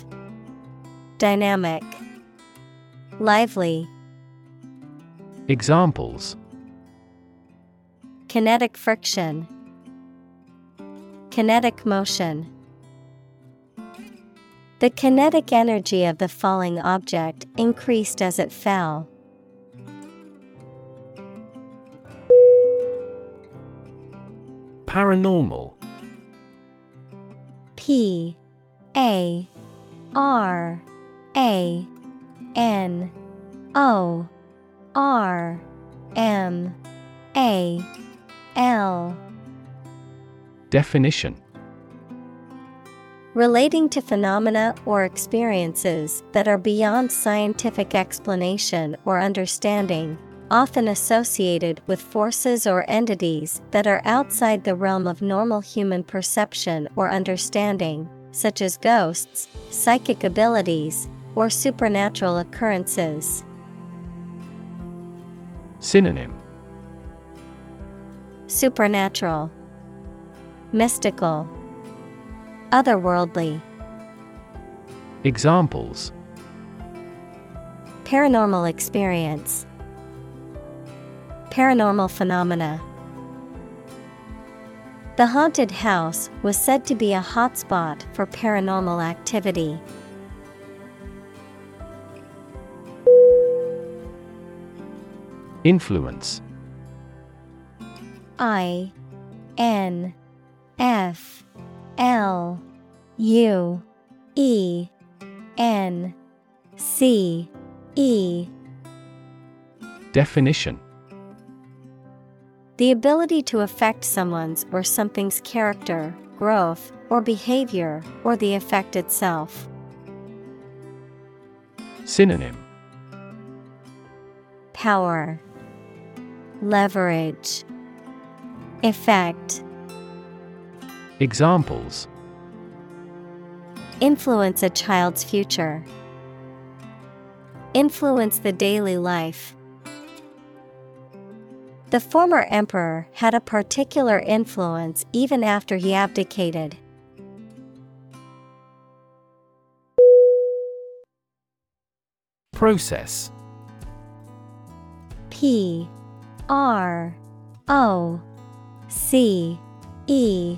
Dynamic, Lively. Examples: Kinetic friction. Kinetic motion. The kinetic energy of the falling object increased as it fell. Paranormal. P A R A N O R M A L. Definition: Relating to phenomena or experiences that are beyond scientific explanation or understanding, often associated with forces or entities that are outside the realm of normal human perception or understanding, such as ghosts, psychic abilities, or supernatural occurrences. Synonym: Supernatural, Mystical, Otherworldly. Examples: Paranormal experience. Paranormal phenomena. The haunted house was said to be a hotspot for paranormal activity. Influence. I N F L U E N C E. Definition. The ability to affect someone's or something's character, growth, or behavior, or the effect itself. Synonym. Power, leverage, effect. Examples. Influence a child's future. Influence the daily life. The former emperor had a particular influence even after he abdicated. Process. P R O C E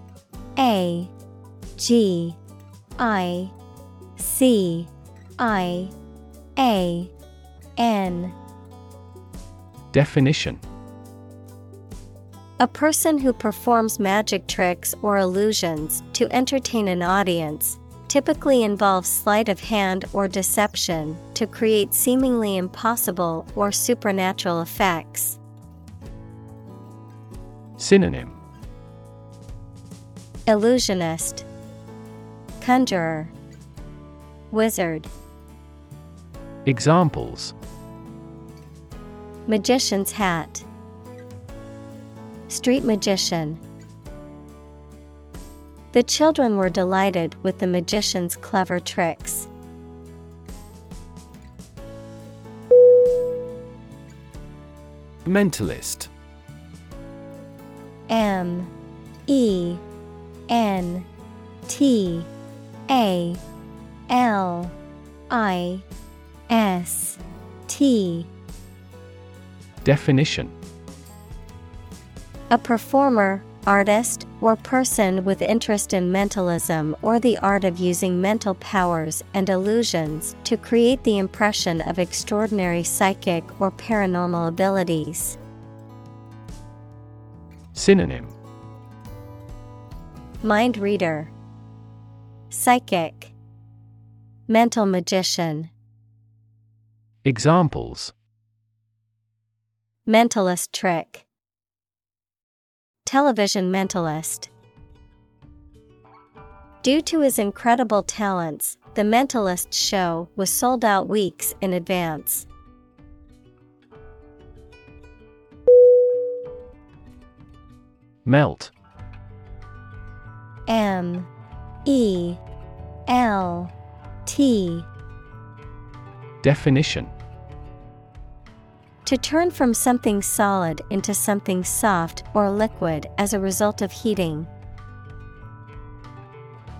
A G I C I A N. Definition. A person who performs magic tricks or illusions to entertain an audience, typically involves sleight of hand or deception to create seemingly impossible or supernatural effects. Synonym. Illusionist, conjurer, wizard. Examples. Magician's hat. Street magician. The children were delighted with the magician's clever tricks. Mentalist. M E N T A L I S. T. Definition. A performer, artist, or person with interest in mentalism or the art of using mental powers and illusions to create the impression of extraordinary psychic or paranormal abilities. Synonym. Mind reader, psychic, mental magician. Examples. Mentalist trick. Television mentalist. Due to his incredible talents, the Mentalist show was sold out weeks in advance. Melt. M E L T. Definition. To turn from something solid into something soft or liquid as a result of heating.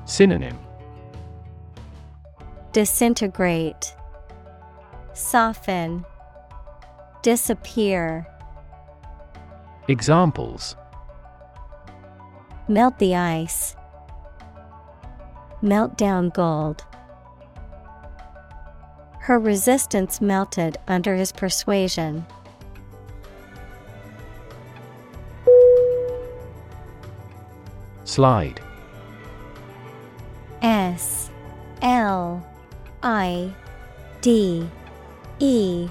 Synonym. Disintegrate, soften, disappear. Examples. Melt the ice. Melt down gold. Her resistance melted under his persuasion. Slide. S L I D E.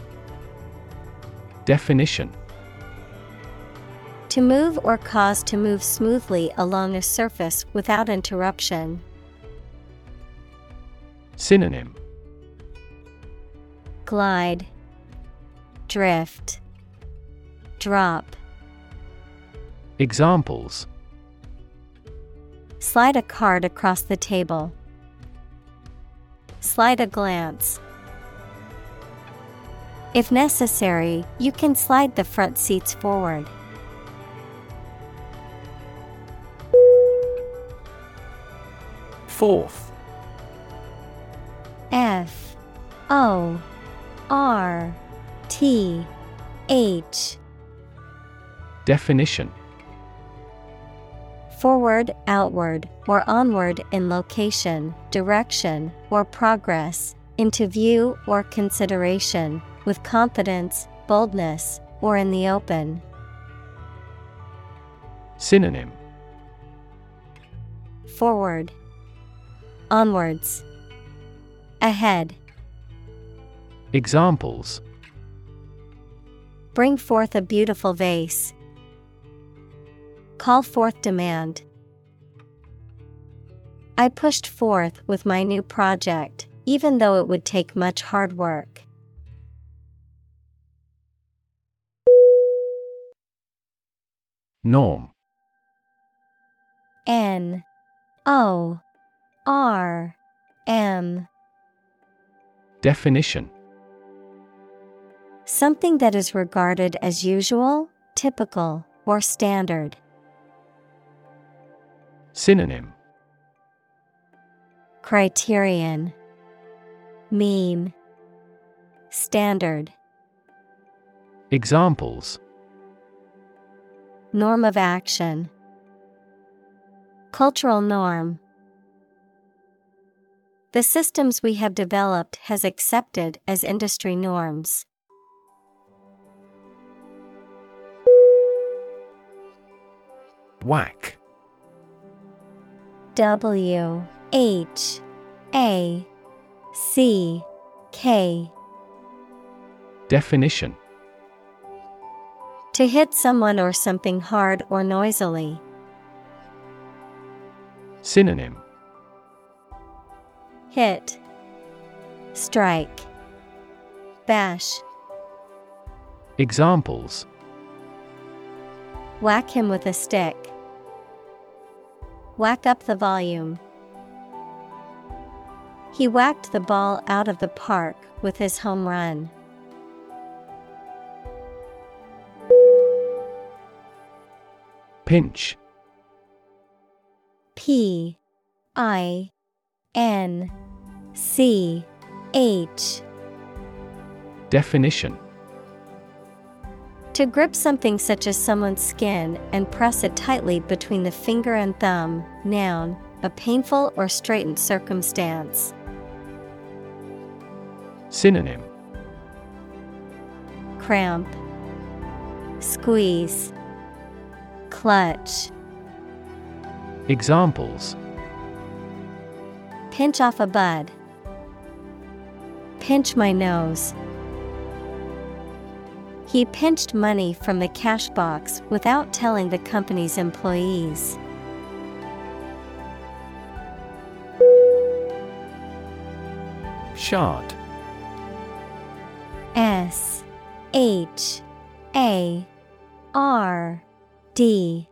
Definition: to move or cause to move smoothly along a surface without interruption. Synonym: glide, drift, drop. Examples: slide a card across the table. Slide a glance. If necessary, you can slide the front seats forward. Fourth. F O R T H. Definition: forward, outward, or onward in location, direction, or progress, into view or consideration, with confidence, boldness, or in the open. Synonym: forward, onwards, ahead. Examples: bring forth a beautiful vase. Call forth demand. I pushed forth with my new project, even though it would take much hard work. Norm. N O R M. Definition: something that is regarded as usual, typical, or standard. Synonym: criterion, mean, standard. Examples: norm of action, cultural norm. The systems we have developed has accepted as industry norms. Whack. W H A C K. Definition: to hit someone or something hard or noisily. Synonym: hit, strike, bash. Examples: whack him with a stick. Whack up the volume. He whacked the ball out of the park with his home run. Pinch. P I N C H. Definition: to grip something such as someone's skin and press it tightly between the finger and thumb. Noun, a painful or straitened circumstance. Synonym: cramp, squeeze, clutch. Examples: pinch off a bud. Pinch my nose. He pinched money from the cash box without telling the company's employees. Shard. S H A R D.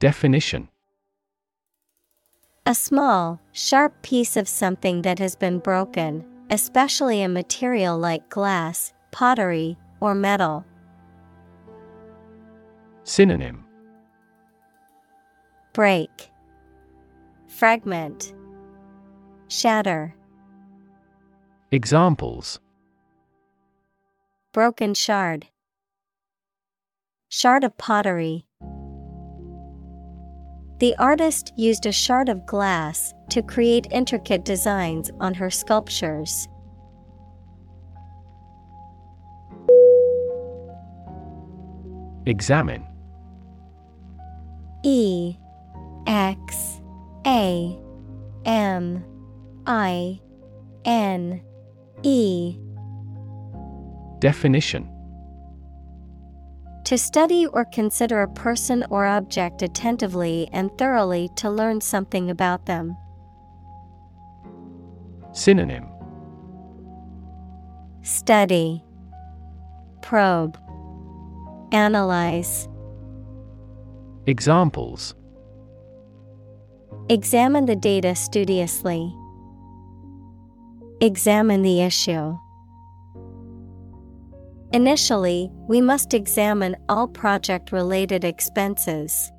Definition: a small, sharp piece of something that has been broken, especially a material like glass, pottery, or metal. Synonym: break, fragment, shatter. Examples: broken shard. Shard of pottery. The artist used a shard of glass to create intricate designs on her sculptures. Examine. E X A M I N E. Definition: To study or consider a person or object attentively and thoroughly to learn something about them. Synonym: study, probe, analyze. Examples: examine the data studiously. Examine the issue. Initially, we must examine all project-related expenses.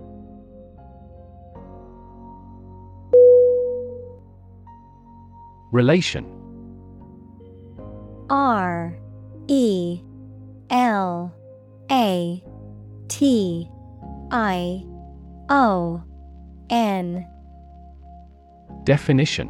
Relation. R E L A T I O N. Definition: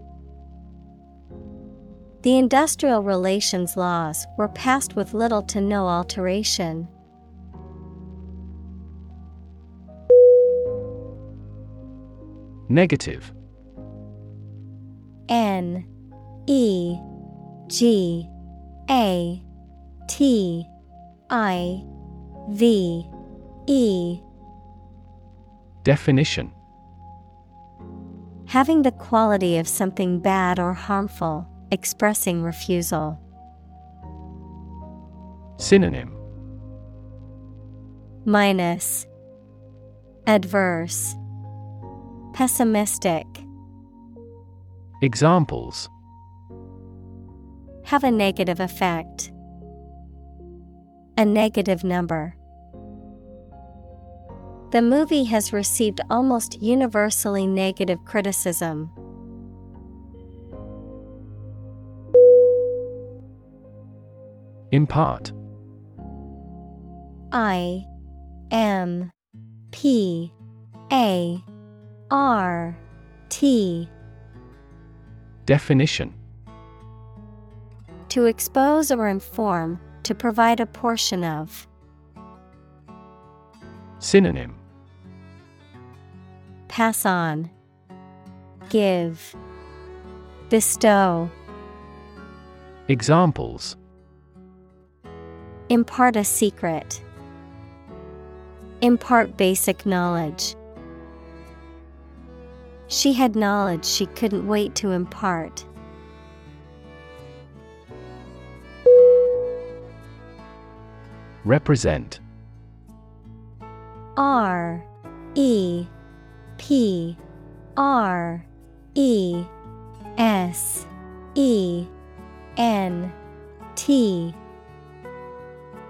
The industrial relations laws were passed with little to no alteration. Negative. N E G A T I V E. Definition: having the quality of something bad or harmful. Expressing refusal. Synonym: minus, adverse, pessimistic. Examples: have a negative effect. A negative number. The movie has received almost universally negative criticism. Impart. I M P A R T. Definition: to expose or inform, to provide a portion of. Synonym: pass on, give, bestow. Examples: impart a secret. Impart basic knowledge. She had knowledge she couldn't wait to impart. Represent. R E P R E S E N T.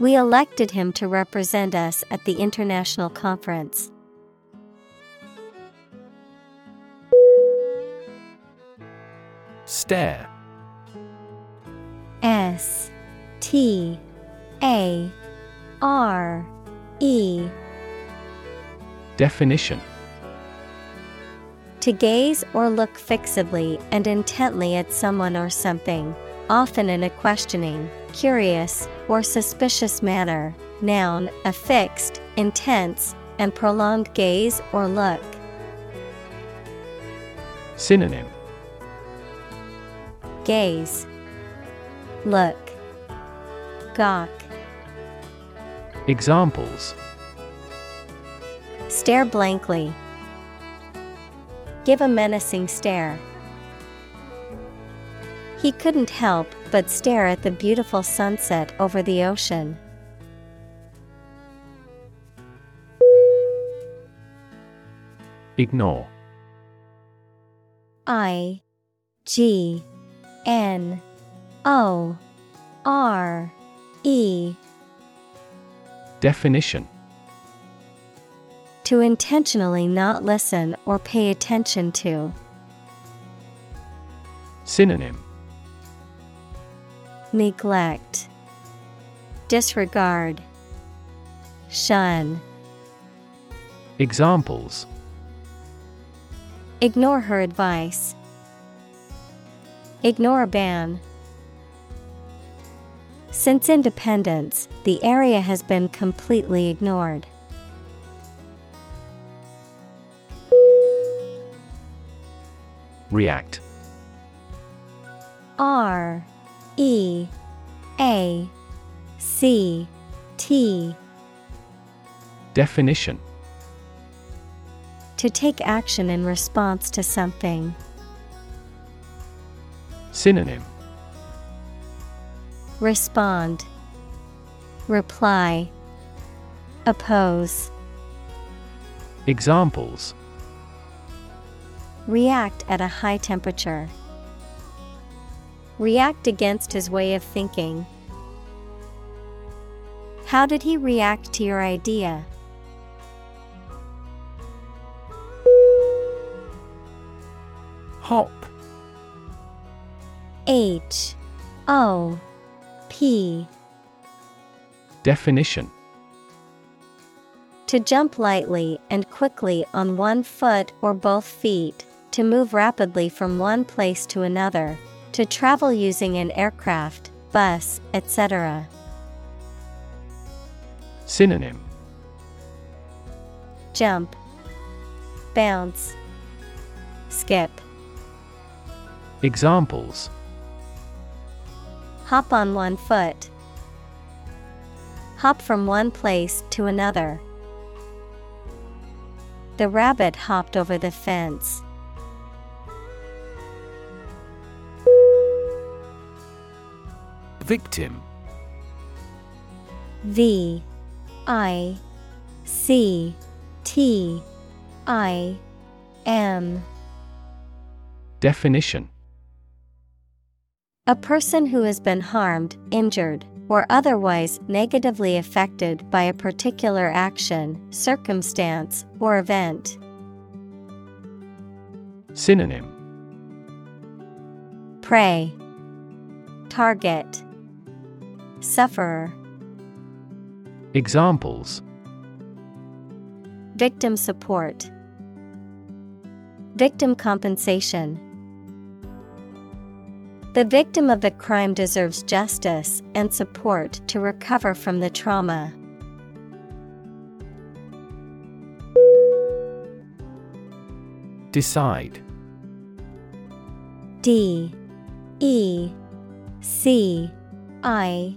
We elected him to represent us at the international conference. Stare. S T A R E. Definition: to gaze or look fixedly and intently at someone or something, often in a questioning, curious, or suspicious manner. Noun, a fixed, intense, and prolonged gaze or look. Synonym: gaze, look, gawk. Examples: stare blankly. Give a menacing stare. He couldn't help but stare at the beautiful sunset over the ocean. Ignore. I G N O R E. Definition. To intentionally not listen or pay attention to. Synonym. Neglect, disregard, shun. Examples. Ignore her advice. Ignore a ban. Since independence, the area has been completely ignored. React. R E A C T. Definition. To take action in response to something. Synonym. Respond, reply, oppose. Examples. React at a high temperature. React against his way of thinking. How did he react to your idea? Hop. H O P. Definition. To jump lightly and quickly on one foot or both feet, to move rapidly from one place to another, to travel using an aircraft, bus, et cetera. Synonym. Jump, bounce, skip. Examples. Hop on one foot. Hop from one place to another. The rabbit hopped over the fence. Victim. V I C T I M. Definition. A person who has been harmed, injured, or otherwise negatively affected by a particular action, circumstance, or event. Synonym. Prey, target, sufferer. Examples. Victim support. Victim compensation. The victim of the crime deserves justice and support to recover from the trauma. Decide. D E C I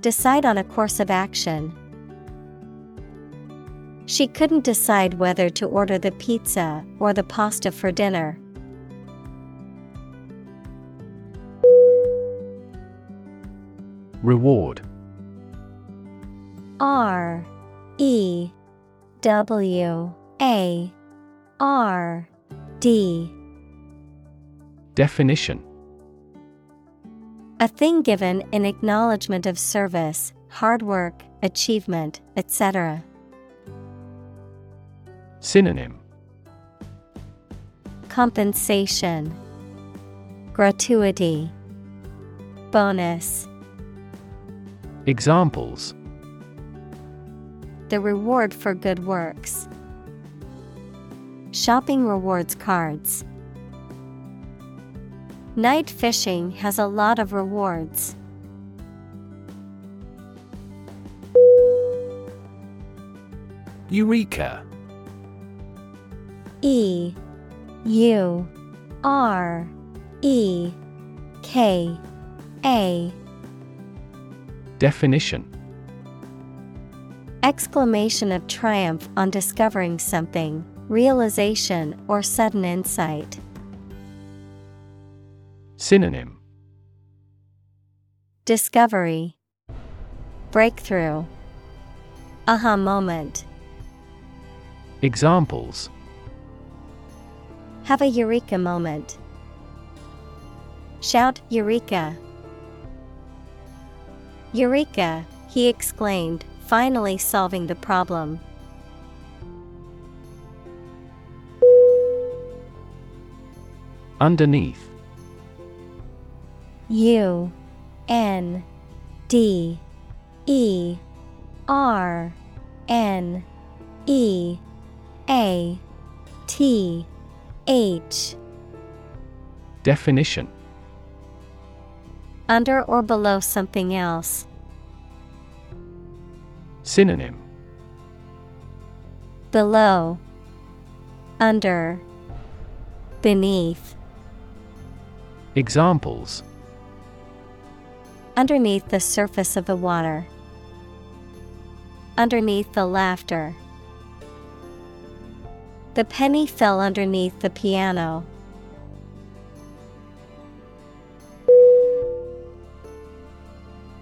Decide on a course of action. She couldn't decide whether to order the pizza or the pasta for dinner. Reward. R E W A R D. Definition. A thing given in acknowledgement of service, hard work, achievement, et cetera. Synonym. Compensation, gratuity, bonus. Examples. The reward for good works. Shopping rewards cards. Night fishing has a lot of rewards. Eureka. E U R E K A. Definition: exclamation of triumph on discovering something, realization or sudden insight. Synonym: discovery, breakthrough, aha moment. Examples: have a eureka moment. Shout eureka. Eureka, he exclaimed, finally solving the problem. Underneath. U N D E R N E A T H. Definition: under or below something else. Synonym: below, under, beneath. Examples: underneath the surface of the water. Underneath the laughter. The penny fell underneath the piano.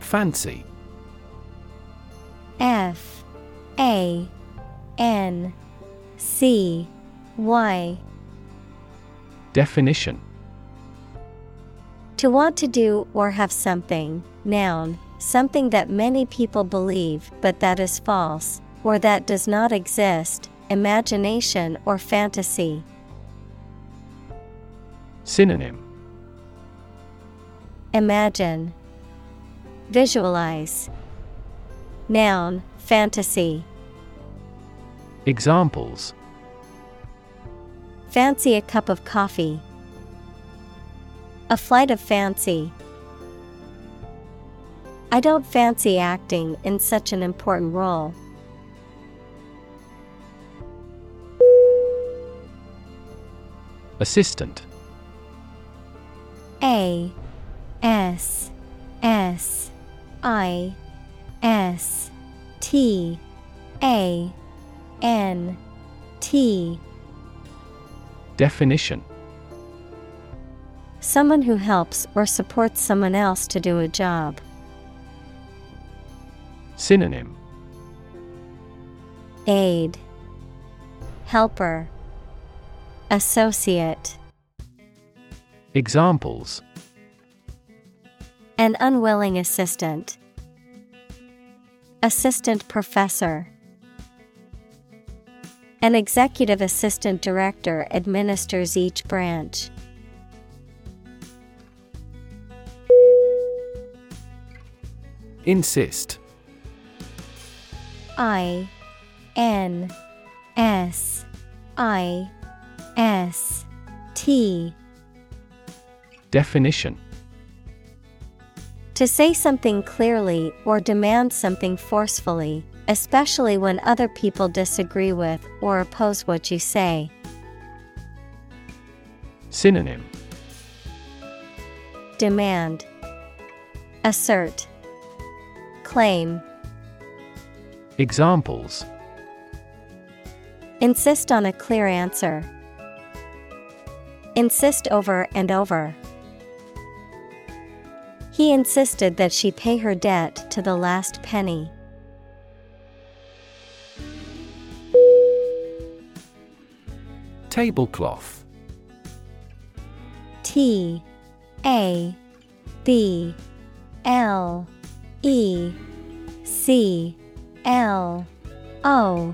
Fancy. F A N C Y. Definition: to want to do or have something, noun, something that many people believe but that is false, or that does not exist, imagination or fantasy. Synonym: imagine, visualize. Noun, fantasy. Examples: fancy a cup of coffee. A flight of fancy. I don't fancy acting in such an important role. Assistant. A S S I S T A N T. Definition: someone who helps or supports someone else to do a job. Synonym: aid, helper, associate. Examples: an unwilling assistant. Assistant professor. An executive assistant director administers each branch. Insist. I N S I S T. Definition: to say something clearly or demand something forcefully, especially when other people disagree with or oppose what you say. Synonym: demand, assert, claim. Examples: insist on a clear answer. Insist over and over. He insisted that she pay her debt to the last penny. Tablecloth. T A B L E C L O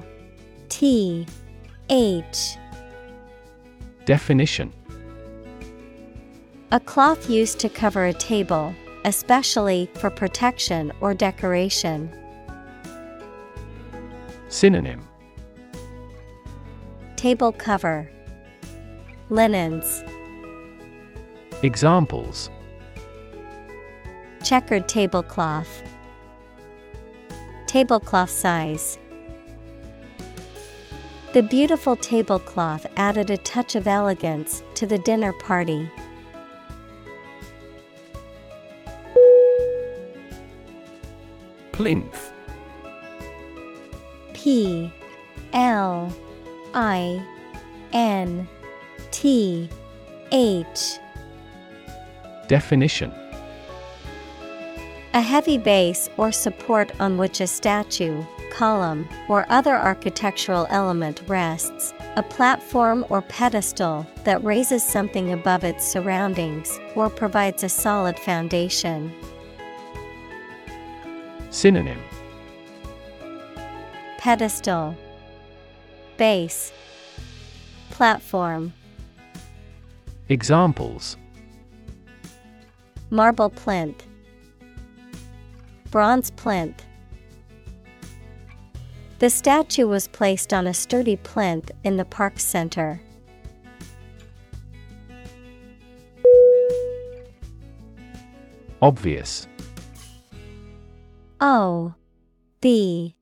T H. Definition: a cloth used to cover a table, especially for protection or decoration. Synonym: table cover, linens. Examples: checkered tablecloth. Tablecloth size. The beautiful tablecloth added a touch of elegance to the dinner party. Plinth. P L I N T H. Definition: a heavy base or support on which a statue, column, or other architectural element rests, a platform or pedestal that raises something above its surroundings or provides a solid foundation. Synonym: pedestal, base, platform. Examples: marble plinth, bronze plinth. The statue was placed on a sturdy plinth in the park center. Obvious. O B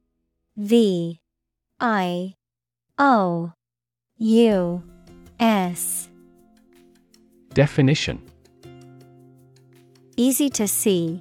V I O U S. Definition: easy to see,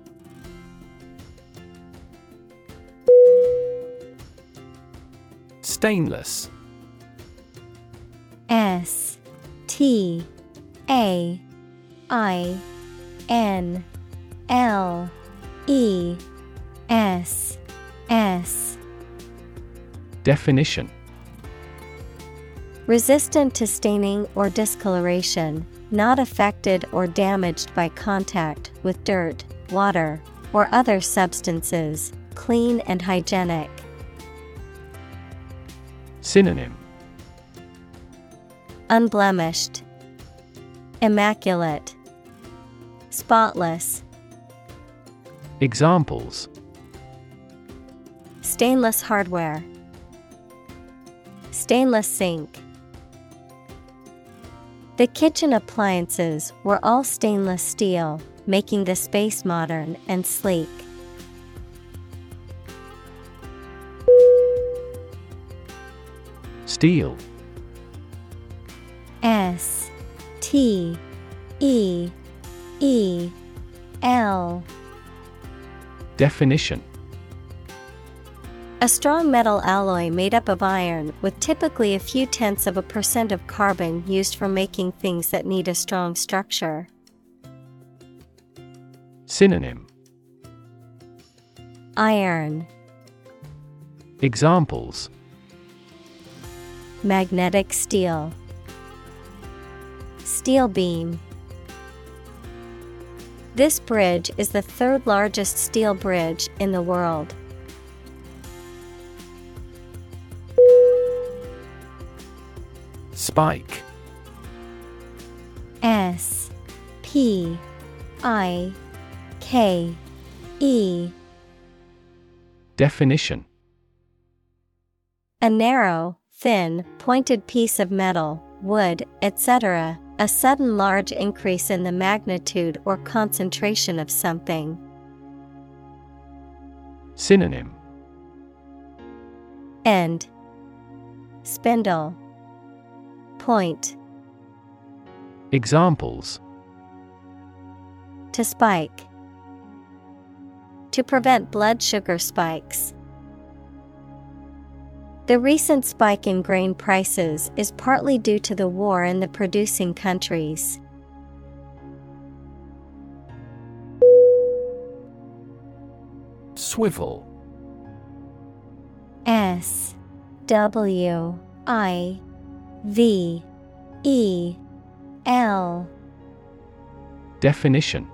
Stainless. S T A I N L E S S. Definition: resistant to staining or discoloration, not affected or damaged by contact with dirt, water, or other substances, clean and hygienic. Synonym: unblemished, immaculate, spotless. Examples: stainless hardware, stainless sink. The kitchen appliances were all stainless steel, making the space modern and sleek. Steel. S T E E L. Definition: a strong metal alloy made up of iron with typically a few tenths of a percent of carbon used for making things that need a strong structure. Synonym: iron. Examples: magnetic steel, steel beam. This bridge is the third largest steel bridge in the world. Spike. S P I K E. Definition: a narrow, thin, pointed piece of metal, wood, et cetera, a sudden large increase in the magnitude or concentration of something. Synonym: end, spindle, point. Examples: to spike. To prevent blood sugar spikes. The recent spike in grain prices is partly due to the war in the producing countries. Swivel. S W I V E L. Definition: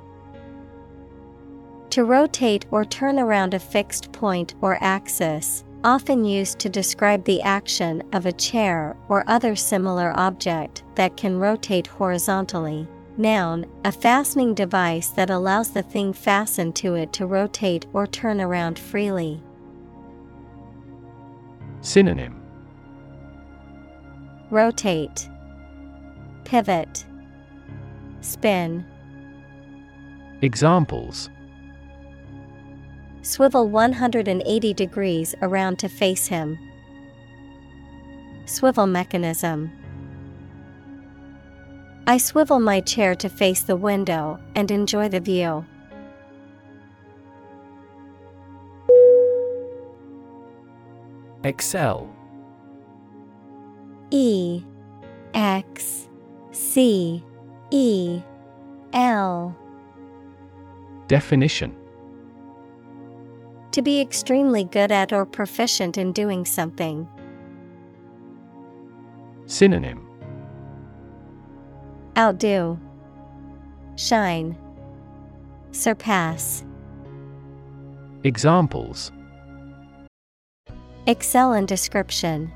to rotate or turn around a fixed point or axis, often used to describe the action of a chair or other similar object that can rotate horizontally. Noun, a fastening device that allows the thing fastened to it to rotate or turn around freely. Synonym: rotate, pivot, spin. Examples: swivel one hundred eighty degrees around to face him. Swivel mechanism. I swivel my chair to face the window and enjoy the view. Excel. E X C E L. Definition: to be extremely good at or proficient in doing something. Synonym: outdo, shine, surpass. Examples: excel in description.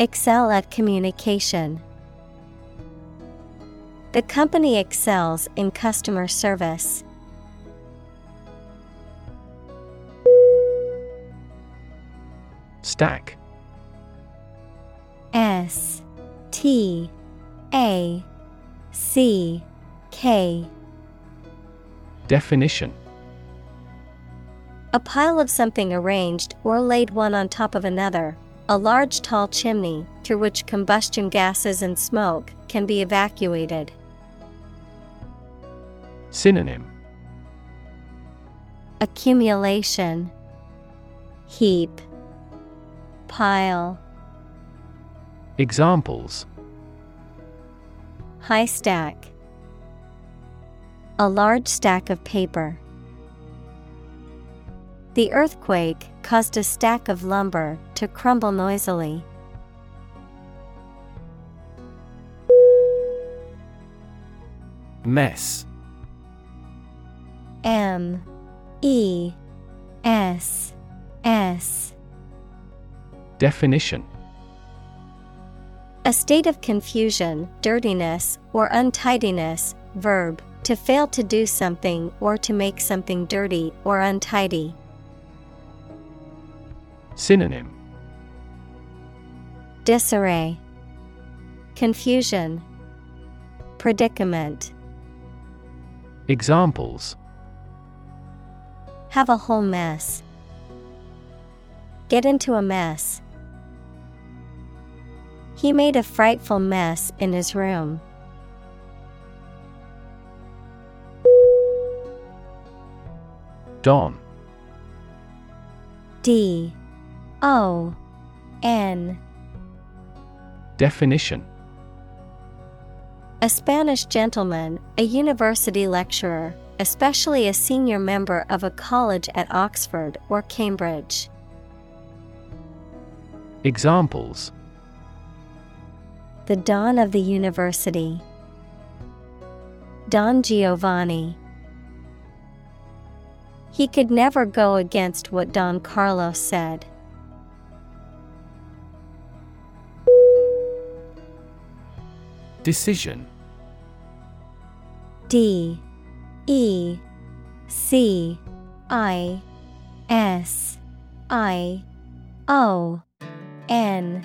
Excel at communication. The company excels in customer service. Stack. S T A C K. Definition: a pile of something arranged or laid one on top of another, a large tall chimney through which combustion gases and smoke can be evacuated. Synonym: accumulation, heap, pile. Examples: high stack. A large stack of paper. The earthquake caused a stack of lumber to crumble noisily. Mess. M E S S. Definition: a state of confusion, dirtiness, or untidiness. Verb, to fail to do something or to make something dirty or untidy. Synonym: disarray, confusion, predicament. Examples: have a whole mess. Get into a mess. He made a frightful mess in his room. Don. D O N. Definition: a Spanish gentleman, a university lecturer, especially a senior member of a college at Oxford or Cambridge. Examples: the Don of the University. Don Giovanni. He could never go against what Don Carlos said. Decision. D E C I S I O N.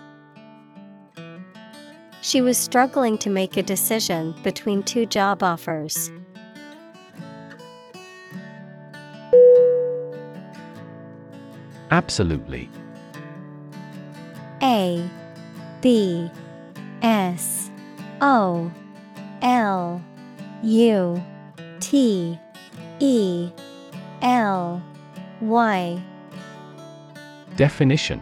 She was struggling to make a decision between two job offers. Absolutely. A B S O L U T E L Why? Definition.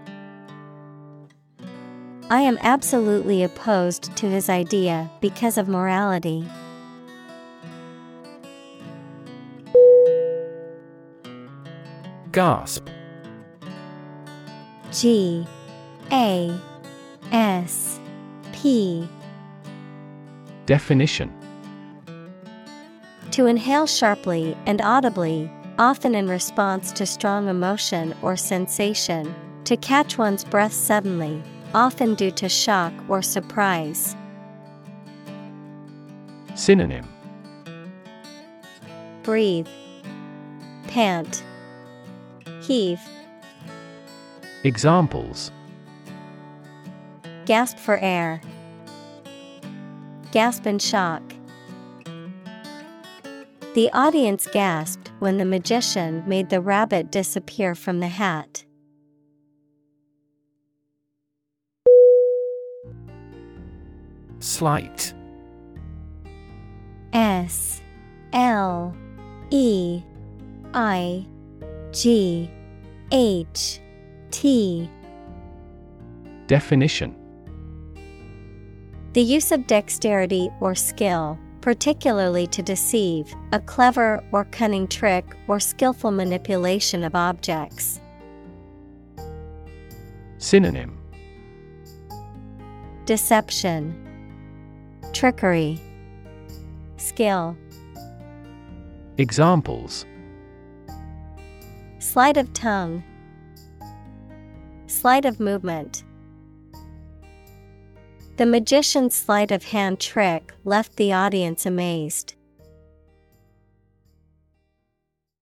I am absolutely opposed to his idea because of morality. Gasp. G. A. S. P. Definition. To inhale sharply and audibly, often in response to strong emotion or sensation, to catch one's breath suddenly, often due to shock or surprise. Synonym. Breathe, pant, heave. Examples. Gasp for air. Gasp in shock. The audience gasped when the magician made the rabbit disappear from the hat. Slight. S. L. E. I. G. H. T. Definition. The use of dexterity or skill, particularly to deceive, a clever or cunning trick or skillful manipulation of objects. Synonym. Deception, trickery, skill. Examples. Sleight of tongue. Sleight of movement. The magician's sleight of hand trick left the audience amazed.